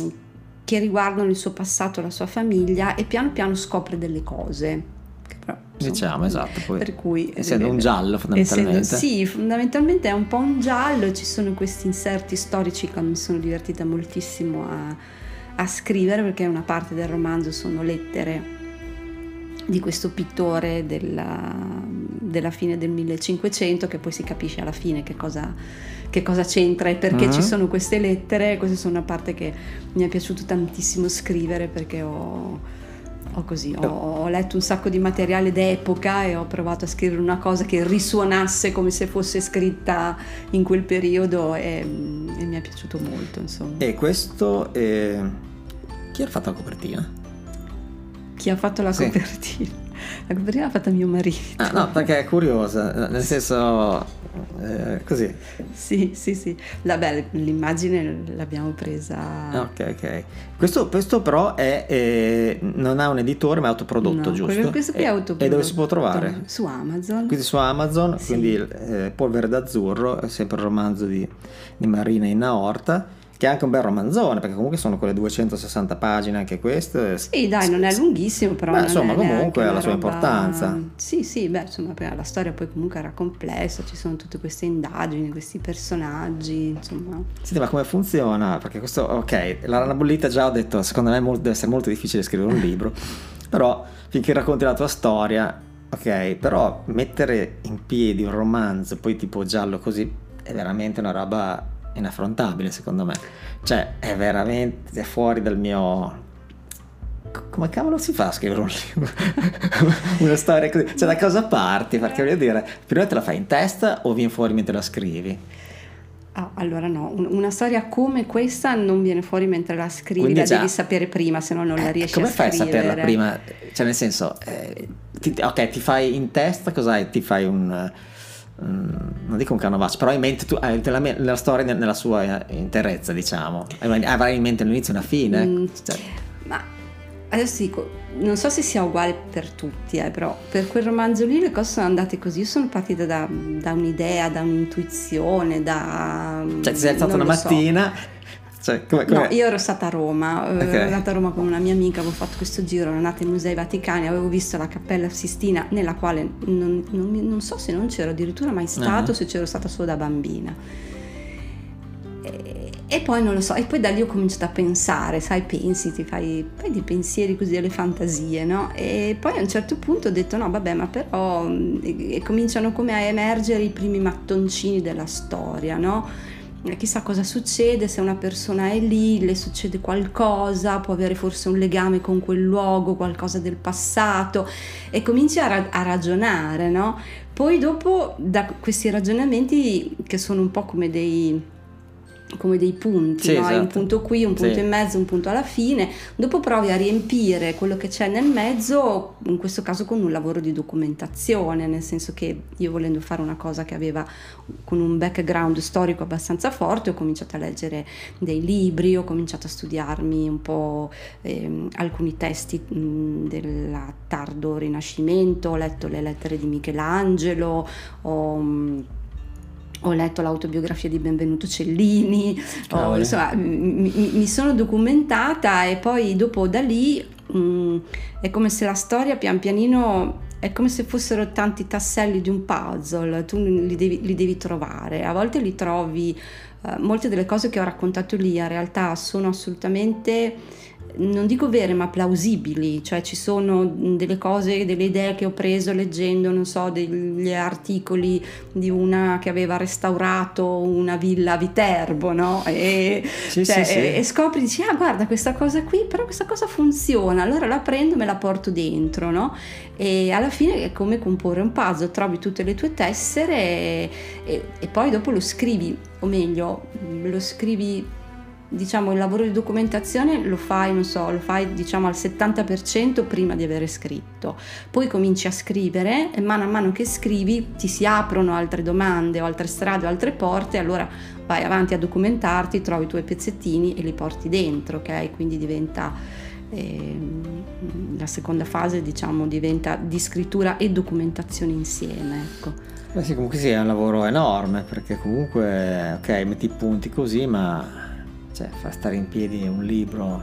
che riguardano il suo passato, la sua famiglia, e piano piano scopre delle cose. Che però, insomma, diciamo, esatto. Poi, per cui, essendo eh, un giallo fondamentalmente. Essendo, sì, fondamentalmente è un po' un giallo, ci sono questi inserti storici che mi sono divertita moltissimo a, a scrivere, perché una parte del romanzo sono lettere di questo pittore della, della fine del millecinquecento, che poi si capisce alla fine che cosa, che cosa c'entra e perché uh-huh. ci sono queste lettere. Questa sono una parte che mi è piaciuto tantissimo scrivere, perché ho, ho, così, ho, ho letto un sacco di materiale d'epoca e ho provato a scrivere una cosa che risuonasse come se fosse scritta in quel periodo, e, e mi è piaciuto molto, insomma. E questo è... chi ha fatto la copertina? Chi ha fatto la copertina? Sì. La copertina l'ha fatta mio marito. Ah, no, perché è curiosa, nel senso eh, così. Sì, sì, sì. La, beh, l'immagine l'abbiamo presa. Ok, ok. Questo, questo però è eh, non ha un editore, ma è autoprodotto, no, giusto? Questo qui è autoprodotto. E dove si può trovare? Su Amazon. Quindi su Amazon, sì. Quindi eh, Polvere d'azzurro, è sempre il romanzo di, di Marina Innorta, che è anche un bel romanzone, perché comunque sono quelle duecentosessanta pagine anche queste. Sì, dai, non è lunghissimo, però beh, insomma, comunque ha la sua roba... importanza. Sì, sì, beh, insomma, la storia poi comunque era complessa, ci sono tutte queste indagini, questi personaggi, insomma. Senti, ma come funziona? Perché questo, ok, La Rana Bollita, già ho detto, secondo me molto, deve essere molto difficile scrivere un libro, però finché racconti la tua storia, ok, però mettere in piedi un romanzo, poi tipo giallo così, è veramente una roba... inaffrontabile, secondo me, cioè è veramente fuori dal mio... come cavolo si fa a scrivere un libro? Una storia così, cioè da cosa parti? Perché voglio dire, prima te la fai in testa o viene fuori mentre la scrivi? Ah, allora no, una storia come questa non viene fuori mentre la scrivi. Quindi la già, devi sapere prima, se no non la riesci eh, a scrivere. Come fai a saperla prima? Cioè nel senso eh, ti, ok, ti fai in testa, cos'hai? Ti fai un... non dico un canovaccio, però hai in mente tu hai la, la storia nella sua interezza, diciamo, avrai in mente all'inizio una fine, mm, cioè. Ma adesso dico, non so se sia uguale per tutti, eh, però per quel romanzo lì le cose sono andate così. Io sono partita da, da un'idea, da un'intuizione, da cioè ti sei alzata una mattina, so. Cioè, come, come... No, io ero stata a Roma, okay. Ero andata a Roma con una mia amica, avevo fatto questo giro, ero andata ai Musei Vaticani, avevo visto la Cappella Sistina, nella quale non, non, non so se non c'ero addirittura mai stato, uh-huh. se c'ero stata solo da bambina, e, e poi non lo so, e poi da lì ho cominciato a pensare, sai, pensi, ti fai, fai dei pensieri così, alle fantasie, no? E poi a un certo punto ho detto no vabbè, ma però e, e cominciano come a emergere i primi mattoncini della storia, no? Chissà cosa succede, se una persona è lì, le succede qualcosa, può avere forse un legame con quel luogo, qualcosa del passato, e cominci a, ra- a ragionare, no? Poi dopo da questi ragionamenti, che sono un po' come dei come dei punti, sì, no? Esatto. Un punto qui, un punto sì. in mezzo, un punto alla fine. Dopo provi a riempire quello che c'è nel mezzo, in questo caso con un lavoro di documentazione, nel senso che io, volendo fare una cosa che aveva con un background storico abbastanza forte, ho cominciato a leggere dei libri, ho cominciato a studiarmi un po' ehm, alcuni testi mh, del tardo Rinascimento, ho letto le lettere di Michelangelo, ho... Mh, ho letto l'autobiografia di Benvenuto Cellini, oh, insomma, mi, mi sono documentata, e poi dopo da lì mh, è come se la storia pian pianino, è come se fossero tanti tasselli di un puzzle, tu li devi, li devi trovare, a volte li trovi, eh, molte delle cose che ho raccontato lì in realtà sono assolutamente, non dico vere, ma plausibili, cioè ci sono delle cose, delle idee che ho preso leggendo, non so, degli articoli di una che aveva restaurato una villa a Viterbo, no? E, sì, cioè, sì, sì. e, e scopri, dici, ah guarda questa cosa qui, però questa cosa funziona, allora la prendo e me la porto dentro, no? E alla fine è come comporre un puzzle, trovi tutte le tue tessere e, e, e poi dopo lo scrivi, o meglio, lo scrivi, diciamo, il lavoro di documentazione lo fai, non so, lo fai diciamo al settanta per cento prima di avere scritto, poi cominci a scrivere e mano a mano che scrivi ti si aprono altre domande o altre strade o altre porte, allora vai avanti a documentarti, trovi i tuoi pezzettini e li porti dentro, ok? Quindi diventa eh, la seconda fase, diciamo, diventa di scrittura e documentazione insieme, ecco. Beh sì, comunque sì, è un lavoro enorme, perché comunque ok, metti i punti così, ma cioè, fa stare in piedi un libro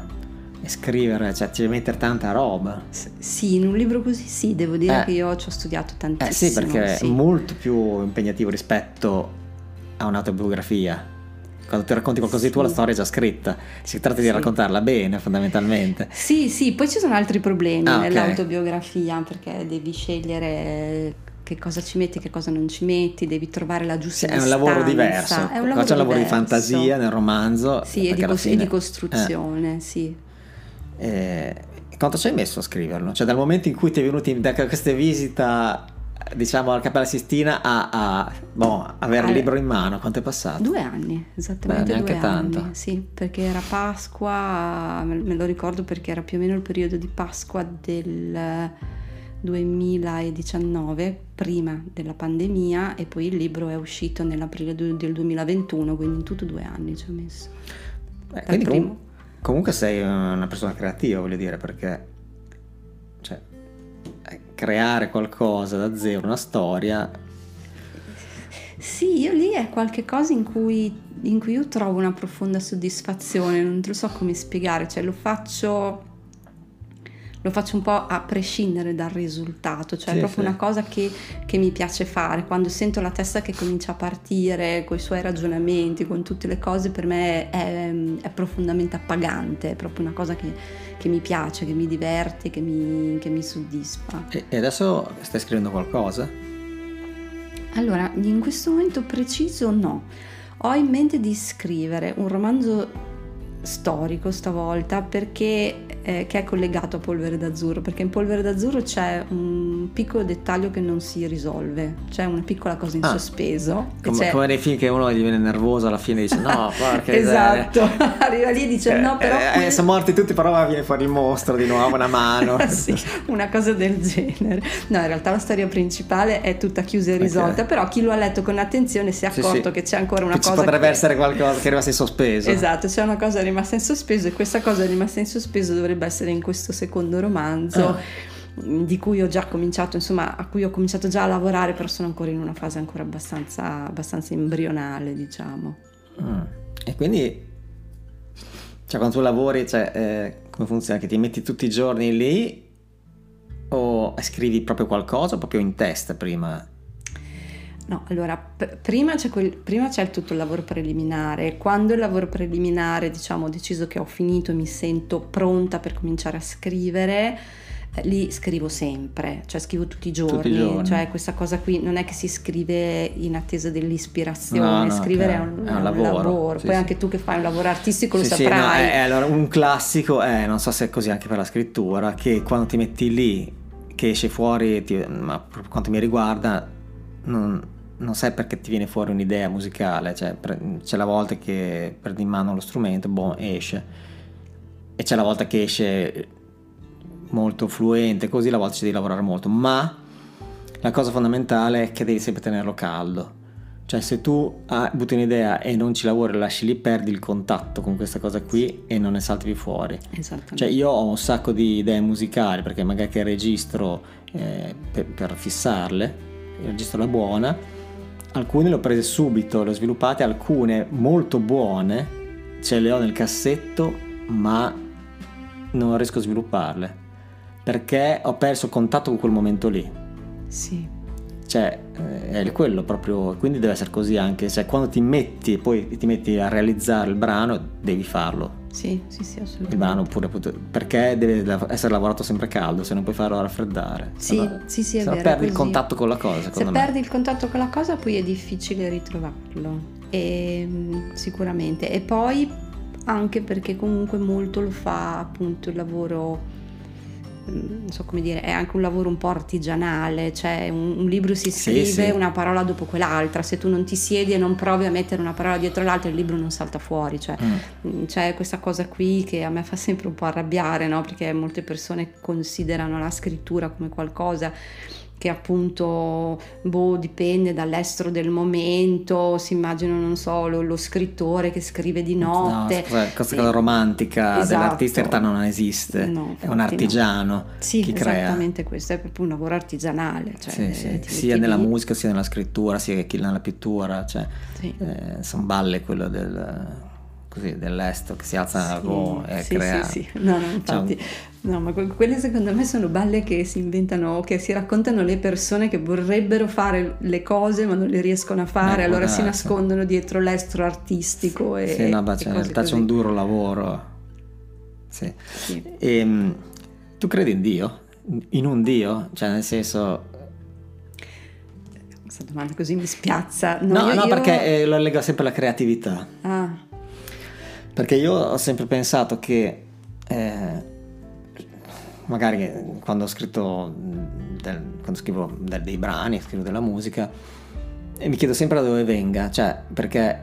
e scrivere, cioè ci deve mettere tanta roba. Sì, in un libro così sì, devo dire eh, che io ci ho studiato tantissimo. Eh sì, perché sì. è molto più impegnativo rispetto a un'autobiografia. Quando ti racconti qualcosa sì. di tuo, la storia è già scritta, si tratta sì. di raccontarla bene, fondamentalmente. Sì, sì, poi ci sono altri problemi ah, okay. nell'autobiografia, perché devi scegliere che cosa ci metti, che cosa non ci metti, devi trovare la giusta distanza. Sì, è un lavoro diverso, è un lavoro, qua c'è un lavoro di fantasia nel romanzo, sì, e di, cos- fine... di costruzione, eh. sì. E quanto ci hai messo a scriverlo? Cioè dal momento in cui ti è venuti da questa visita, diciamo, alla Cappella Sistina a, a boh, avere il All... libro in mano, quanto è passato? Due anni, esattamente. Beh, neanche due tanto. Anni, sì, perché era Pasqua, me lo ricordo perché era più o meno il periodo di Pasqua del duemiladiciannove, prima della pandemia, e poi il libro è uscito nell'aprile del duemilaventuno, quindi in tutto due anni ci ho messo. Eh, quindi com- comunque sei una persona creativa, voglio dire, perché cioè, creare qualcosa da zero, una storia... Sì, io lì è qualche cosa in cui, in cui io trovo una profonda soddisfazione, non te lo so come spiegare, cioè lo faccio... lo faccio un po' a prescindere dal risultato, cioè sì, è proprio sì. una cosa che, che mi piace fare, quando sento la testa che comincia a partire con i suoi ragionamenti, con tutte le cose, per me è, è profondamente appagante, è proprio una cosa che, che mi piace, che mi diverte, che mi, che mi soddisfa. E, e adesso stai scrivendo qualcosa? Allora, in questo momento preciso no, ho in mente di scrivere un romanzo storico stavolta, perché eh, che è collegato a Polvere d'azzurro, perché in Polvere d'azzurro c'è un piccolo dettaglio che non si risolve, c'è una piccola cosa in ah, sospeso, come, come nei film che uno gli viene nervoso alla fine, dice no, porca esatto, arriva lì e dice eh, no però eh, qui... eh, sono morti tutti, però viene fuori il mostro di nuovo, una mano sì, una cosa del genere. No, in realtà la storia principale è tutta chiusa e risolta, okay. però chi lo ha letto con attenzione si è accorto sì, sì. che c'è ancora una che cosa, ci potrebbe che... essere qualcosa che è rimasta in sospeso, esatto, c'è una cosa rimasta in sospeso, e questa cosa rimasta in sospeso dovrebbe essere in questo secondo romanzo ah. di cui ho già cominciato, insomma, a cui ho cominciato già a lavorare, però sono ancora in una fase ancora abbastanza, abbastanza embrionale, diciamo. Mm. E quindi, cioè, quando tu lavori, cioè, eh, come funziona? Che ti metti tutti i giorni lì o scrivi proprio qualcosa, o proprio in testa prima? No, allora p- prima, c'è quel, prima c'è tutto il lavoro preliminare. Quando il lavoro preliminare, diciamo, ho deciso che ho finito e mi sento pronta per cominciare a scrivere, lì scrivo sempre, cioè scrivo tutti i giorni, tutti i giorni. Cioè questa cosa qui non è che si scrive in attesa dell'ispirazione, no, no, scrivere è un, è un lavoro, lavoro. Sì, poi sì. anche tu che fai un lavoro artistico lo sì, saprai. Sì, no, è, allora, un classico è, non so se è così anche per la scrittura, che quando ti metti lì, che esce fuori, ti, ma per quanto mi riguarda non non sai perché ti viene fuori un'idea musicale, cioè pre- c'è la volta che prendi in mano lo strumento, boh, esce, e c'è la volta che esce molto fluente, così la volta ci devi lavorare molto, ma la cosa fondamentale è che devi sempre tenerlo caldo, cioè se tu ah, butti un'idea e non ci lavori, lasci lì, perdi il contatto con questa cosa qui e non ne salti più fuori. Esattamente. Cioè io ho un sacco di idee musicali perché magari che registro eh, per, per fissarle, registro la buona, alcune le ho prese subito, le ho sviluppate, alcune molto buone ce le ho nel cassetto ma non riesco a svilupparle perché ho perso il contatto con quel momento lì. Sì. Cioè è quello proprio, quindi deve essere così anche, cioè quando ti metti poi ti metti a realizzare il brano devi farlo. Sì, sì, sì, assolutamente. Il brano pure, perché deve essere lavorato sempre caldo, se non puoi farlo raffreddare. Sì, allora, sì, sì, è se vero. Se perdi così il contatto con la cosa, se me. perdi il contatto con la cosa poi è difficile ritrovarlo, e, sicuramente, e poi anche perché comunque molto lo fa appunto il lavoro, non so come dire, è anche un lavoro un po' artigianale, cioè un, un libro si scrive, sì, sì, una parola dopo quell'altra, se tu non ti siedi e non provi a mettere una parola dietro l'altra il libro non salta fuori, cioè mm. c'è questa cosa qui che a me fa sempre un po' arrabbiare, no? Perché molte persone considerano la scrittura come qualcosa che appunto boh, dipende dall'estro del momento, si immaginano, non so, lo, lo scrittore che scrive di notte, no, questa e... cosa romantica, esatto, dell'artista in realtà non esiste, no, è un artigiano, no, sì, chi crea, sì, esattamente, questo è proprio un lavoro artigianale, cioè, sì, sì, sia nella musica sia nella scrittura sia che nella pittura, cioè sì, eh, sono balle quello del così dell'estero che si alza, sì, boh, e sì, crea, sì, sì. No, no, infatti, no, ma que- quelle secondo me sono balle che si inventano, che si raccontano le persone che vorrebbero fare le cose ma non le riescono a fare, eh, allora si nascondono dietro l'estro artistico, e sì, no, beh, e cioè, in realtà così c'è un duro lavoro, sì, sì. E, tu credi in Dio? In un Dio? Cioè nel senso, questa domanda così mi spiazza. No, no, io, no io... perché eh, lo allego sempre alla creatività, ah. perché io ho sempre pensato che eh, magari quando ho scritto del, quando scrivo del, dei brani, scrivo della musica, e mi chiedo sempre da dove venga, cioè perché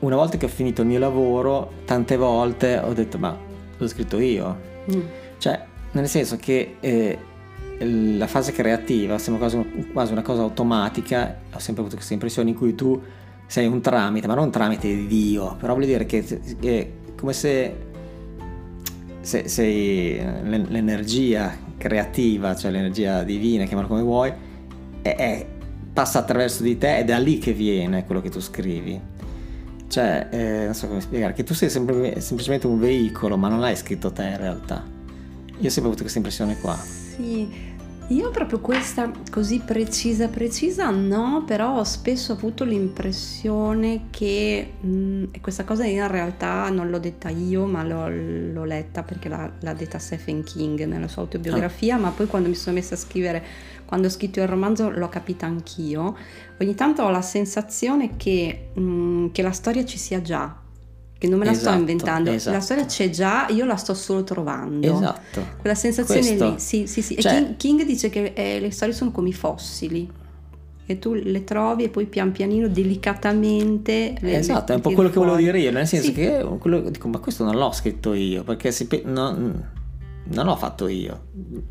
una volta che ho finito il mio lavoro tante volte ho detto ma l'ho scritto io, mm. cioè nel senso che eh, la fase creativa sembra quasi, quasi una cosa automatica, ho sempre avuto questa impressione in cui tu sei un tramite, ma non un tramite di Dio, però vuol dire che è come se Se, sei l'energia creativa, cioè l'energia divina, chiamala come vuoi, è, è, passa attraverso di te ed è da lì che viene quello che tu scrivi, cioè eh, non so come spiegare, che tu sei sempre, semplicemente un veicolo, ma non l'hai scritto te in realtà. Io ho sempre avuto questa impressione qua. Sì, io proprio questa così precisa precisa no, però ho spesso avuto l'impressione che mh, questa cosa in realtà non l'ho detta io, ma l'ho, l'ho letta perché l'ha, l'ha detta Stephen King nella sua autobiografia, ah. ma poi quando mi sono messa a scrivere, quando ho scritto il romanzo, l'ho capita anch'io. Ogni tanto ho la sensazione che, mh, che la storia ci sia già, che non me la esatto, sto inventando, esatto. la storia c'è già, io la sto solo trovando, esatto, quella sensazione Questo. lì, sì, sì, sì. Cioè, e King, King dice che eh, le storie sono come i fossili, e tu le trovi e poi pian pianino, delicatamente le, esatto, le, è un po' quello fuori. Che volevo dire io, nel senso sì. che quello, dico, ma questo non l'ho scritto io, perché si, no, non l'ho fatto io,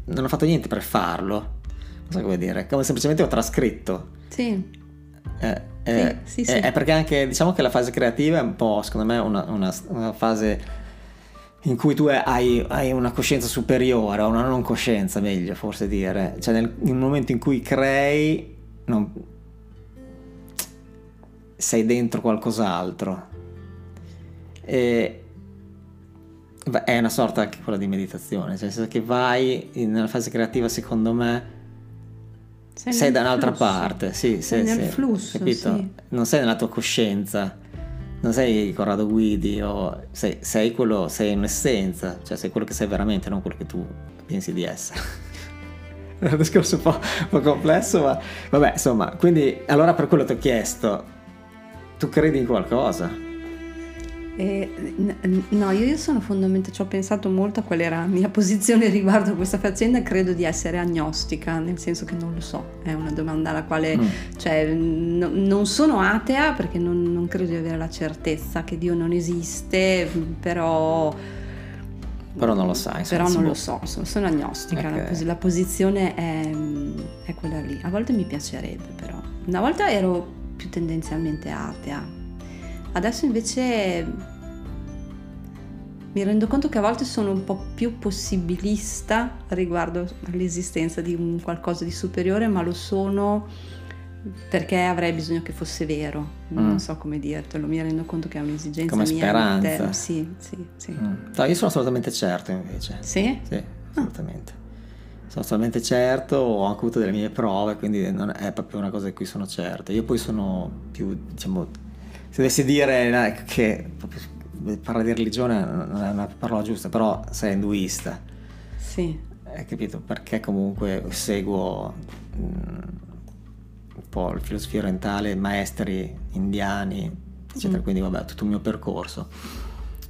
non ho fatto niente per farlo, non so come dire, come semplicemente ho trascritto, sì. Eh, eh, sì, sì, sì. È perché anche diciamo che la fase creativa è un po', secondo me, una, una, una fase in cui tu hai, hai una coscienza superiore, o una non coscienza, meglio forse dire, cioè nel, nel momento in cui crei non, sei dentro qualcos'altro, e beh, è una sorta anche quella di meditazione, cioè nel senso che vai in, nella fase creativa, secondo me sei, sei da un'altra flusso. parte, sì, sei, sei nel sei, flusso, capito? Sì. Non sei nella tua coscienza, non sei Corrado Guidi, o sei, sei quello, sei un'essenza, cioè sei quello che sei veramente, non quello che tu pensi di essere. È un discorso un po', un po' complesso, ma vabbè, insomma, quindi allora per quello ti ho chiesto, tu credi in qualcosa? Eh, no, io, io sono fondamentalmente, ci ho pensato molto a qual era la mia posizione riguardo a questa faccenda. Credo di essere agnostica, nel senso che non lo so, è una domanda alla quale mm. cioè, no, non sono atea perché non, non credo di avere la certezza che Dio non esiste, però però non lo sai, però non lo so, sono, sono agnostica, okay. la, pos- la posizione è, è quella lì. A volte mi piacerebbe, però una volta ero più tendenzialmente atea. Adesso invece mi rendo conto che a volte sono un po' più possibilista riguardo all'esistenza di un qualcosa di superiore, ma lo sono perché avrei bisogno che fosse vero, non mm. so come dirtelo, mi rendo conto che è un'esigenza come mia. Come speranza. Sì, sì, sì. Mm. No, io sono assolutamente certo invece. Sì? Sì, assolutamente. Ah. Sono assolutamente certo, ho anche avuto delle mie prove, quindi non è proprio una cosa di cui sono certo. Io poi sono più, diciamo... Se dovessi dire che parlare di religione non è una parola giusta, però sei induista. Sì. Hai capito? Perché comunque seguo un po' la filosofia orientale, maestri indiani, eccetera, mm. quindi vabbè, tutto il mio percorso.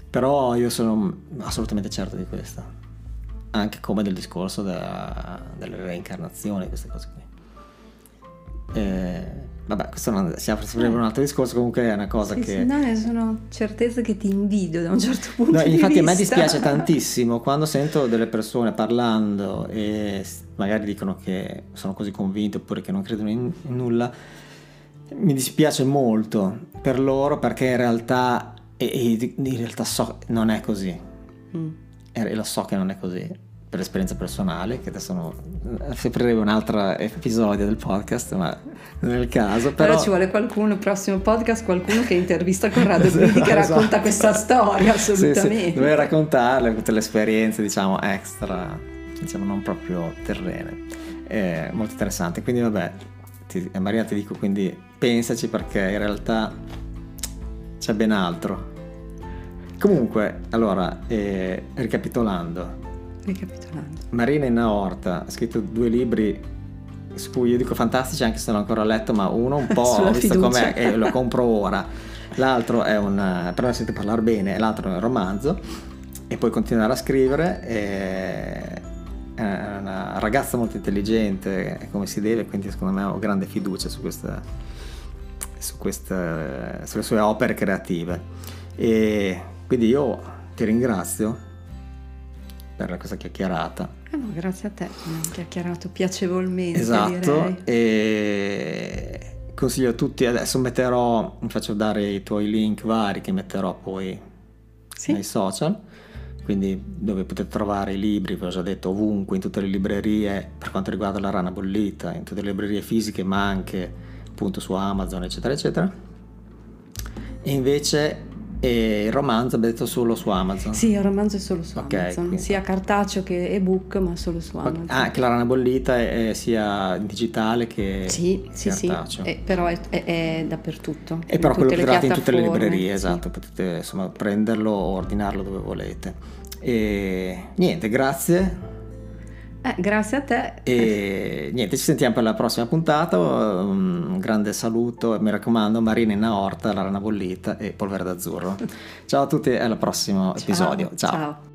Però io sono assolutamente certo di questo, anche come del discorso della, della reincarnazione, queste cose qui. E... Vabbè, questo non si apre sempre un altro discorso, comunque è una cosa sì, che... Sì, no, sono certezza che ti invidio da un certo punto no, di infatti vista. Infatti a me dispiace tantissimo quando sento delle persone parlando e magari dicono che sono così convinte oppure che non credono in, in nulla. Mi dispiace molto per loro perché in realtà, e, e, in realtà so che non è così. Mm. E lo so che non è così. Per esperienza personale, che adesso no, apriremo un altro episodio del podcast, ma non è il caso. Però... però ci vuole qualcuno, prossimo podcast, qualcuno che intervista Corrado Guidi esatto, che racconta esatto. questa storia, assolutamente. Sì, sì. Dovevi raccontarle tutte le esperienze, diciamo, extra, diciamo, non proprio terrene. È molto interessante, quindi vabbè, ti, Marina ti dico, quindi pensaci perché in realtà c'è ben altro. Comunque, allora, eh, ricapitolando... Ricapitolando. Marina Innorta ha scritto due libri su cui io dico fantastici, anche se non l'ho ancora letto, ma uno un po' ho visto com'è e eh, lo compro ora. L'altro è un, però ne sento parlare bene, l'altro è un romanzo e poi continuerà a scrivere. È una ragazza molto intelligente come si deve, quindi secondo me ho grande fiducia su questa, su questa, sulle sue opere creative. E quindi io ti ringrazio per questa chiacchierata. Eh no, grazie a te, mi hai chiacchierato piacevolmente. Esatto, direi. E consiglio a tutti, adesso metterò, mi faccio dare i tuoi link vari che metterò poi sì? nei social, quindi dove potete trovare i libri, vi ho già detto, ovunque, in tutte le librerie, per quanto riguarda La Rana Bollita, in tutte le librerie fisiche, ma anche appunto su Amazon, eccetera, eccetera. E invece... E il romanzo abbiamo detto solo su Amazon? Sì, il romanzo è solo su okay, Amazon, quindi... sia cartaceo che ebook, ma solo su Amazon. Ah, che La Rana Bollita è, è sia digitale che sì, sì, cartaceo. Sì, e, però è, è, è dappertutto. E però quello trovate in tutte le librerie, esatto, sì. Potete insomma prenderlo o ordinarlo dove volete. E niente, grazie. Eh, grazie a te. E niente, ci sentiamo per la prossima puntata. Un grande saluto, mi raccomando, Marina Innorta, La Rana Bollita e Polvere d'azzurro. Ciao a tutti e al prossimo ciao, episodio. Ciao. Ciao.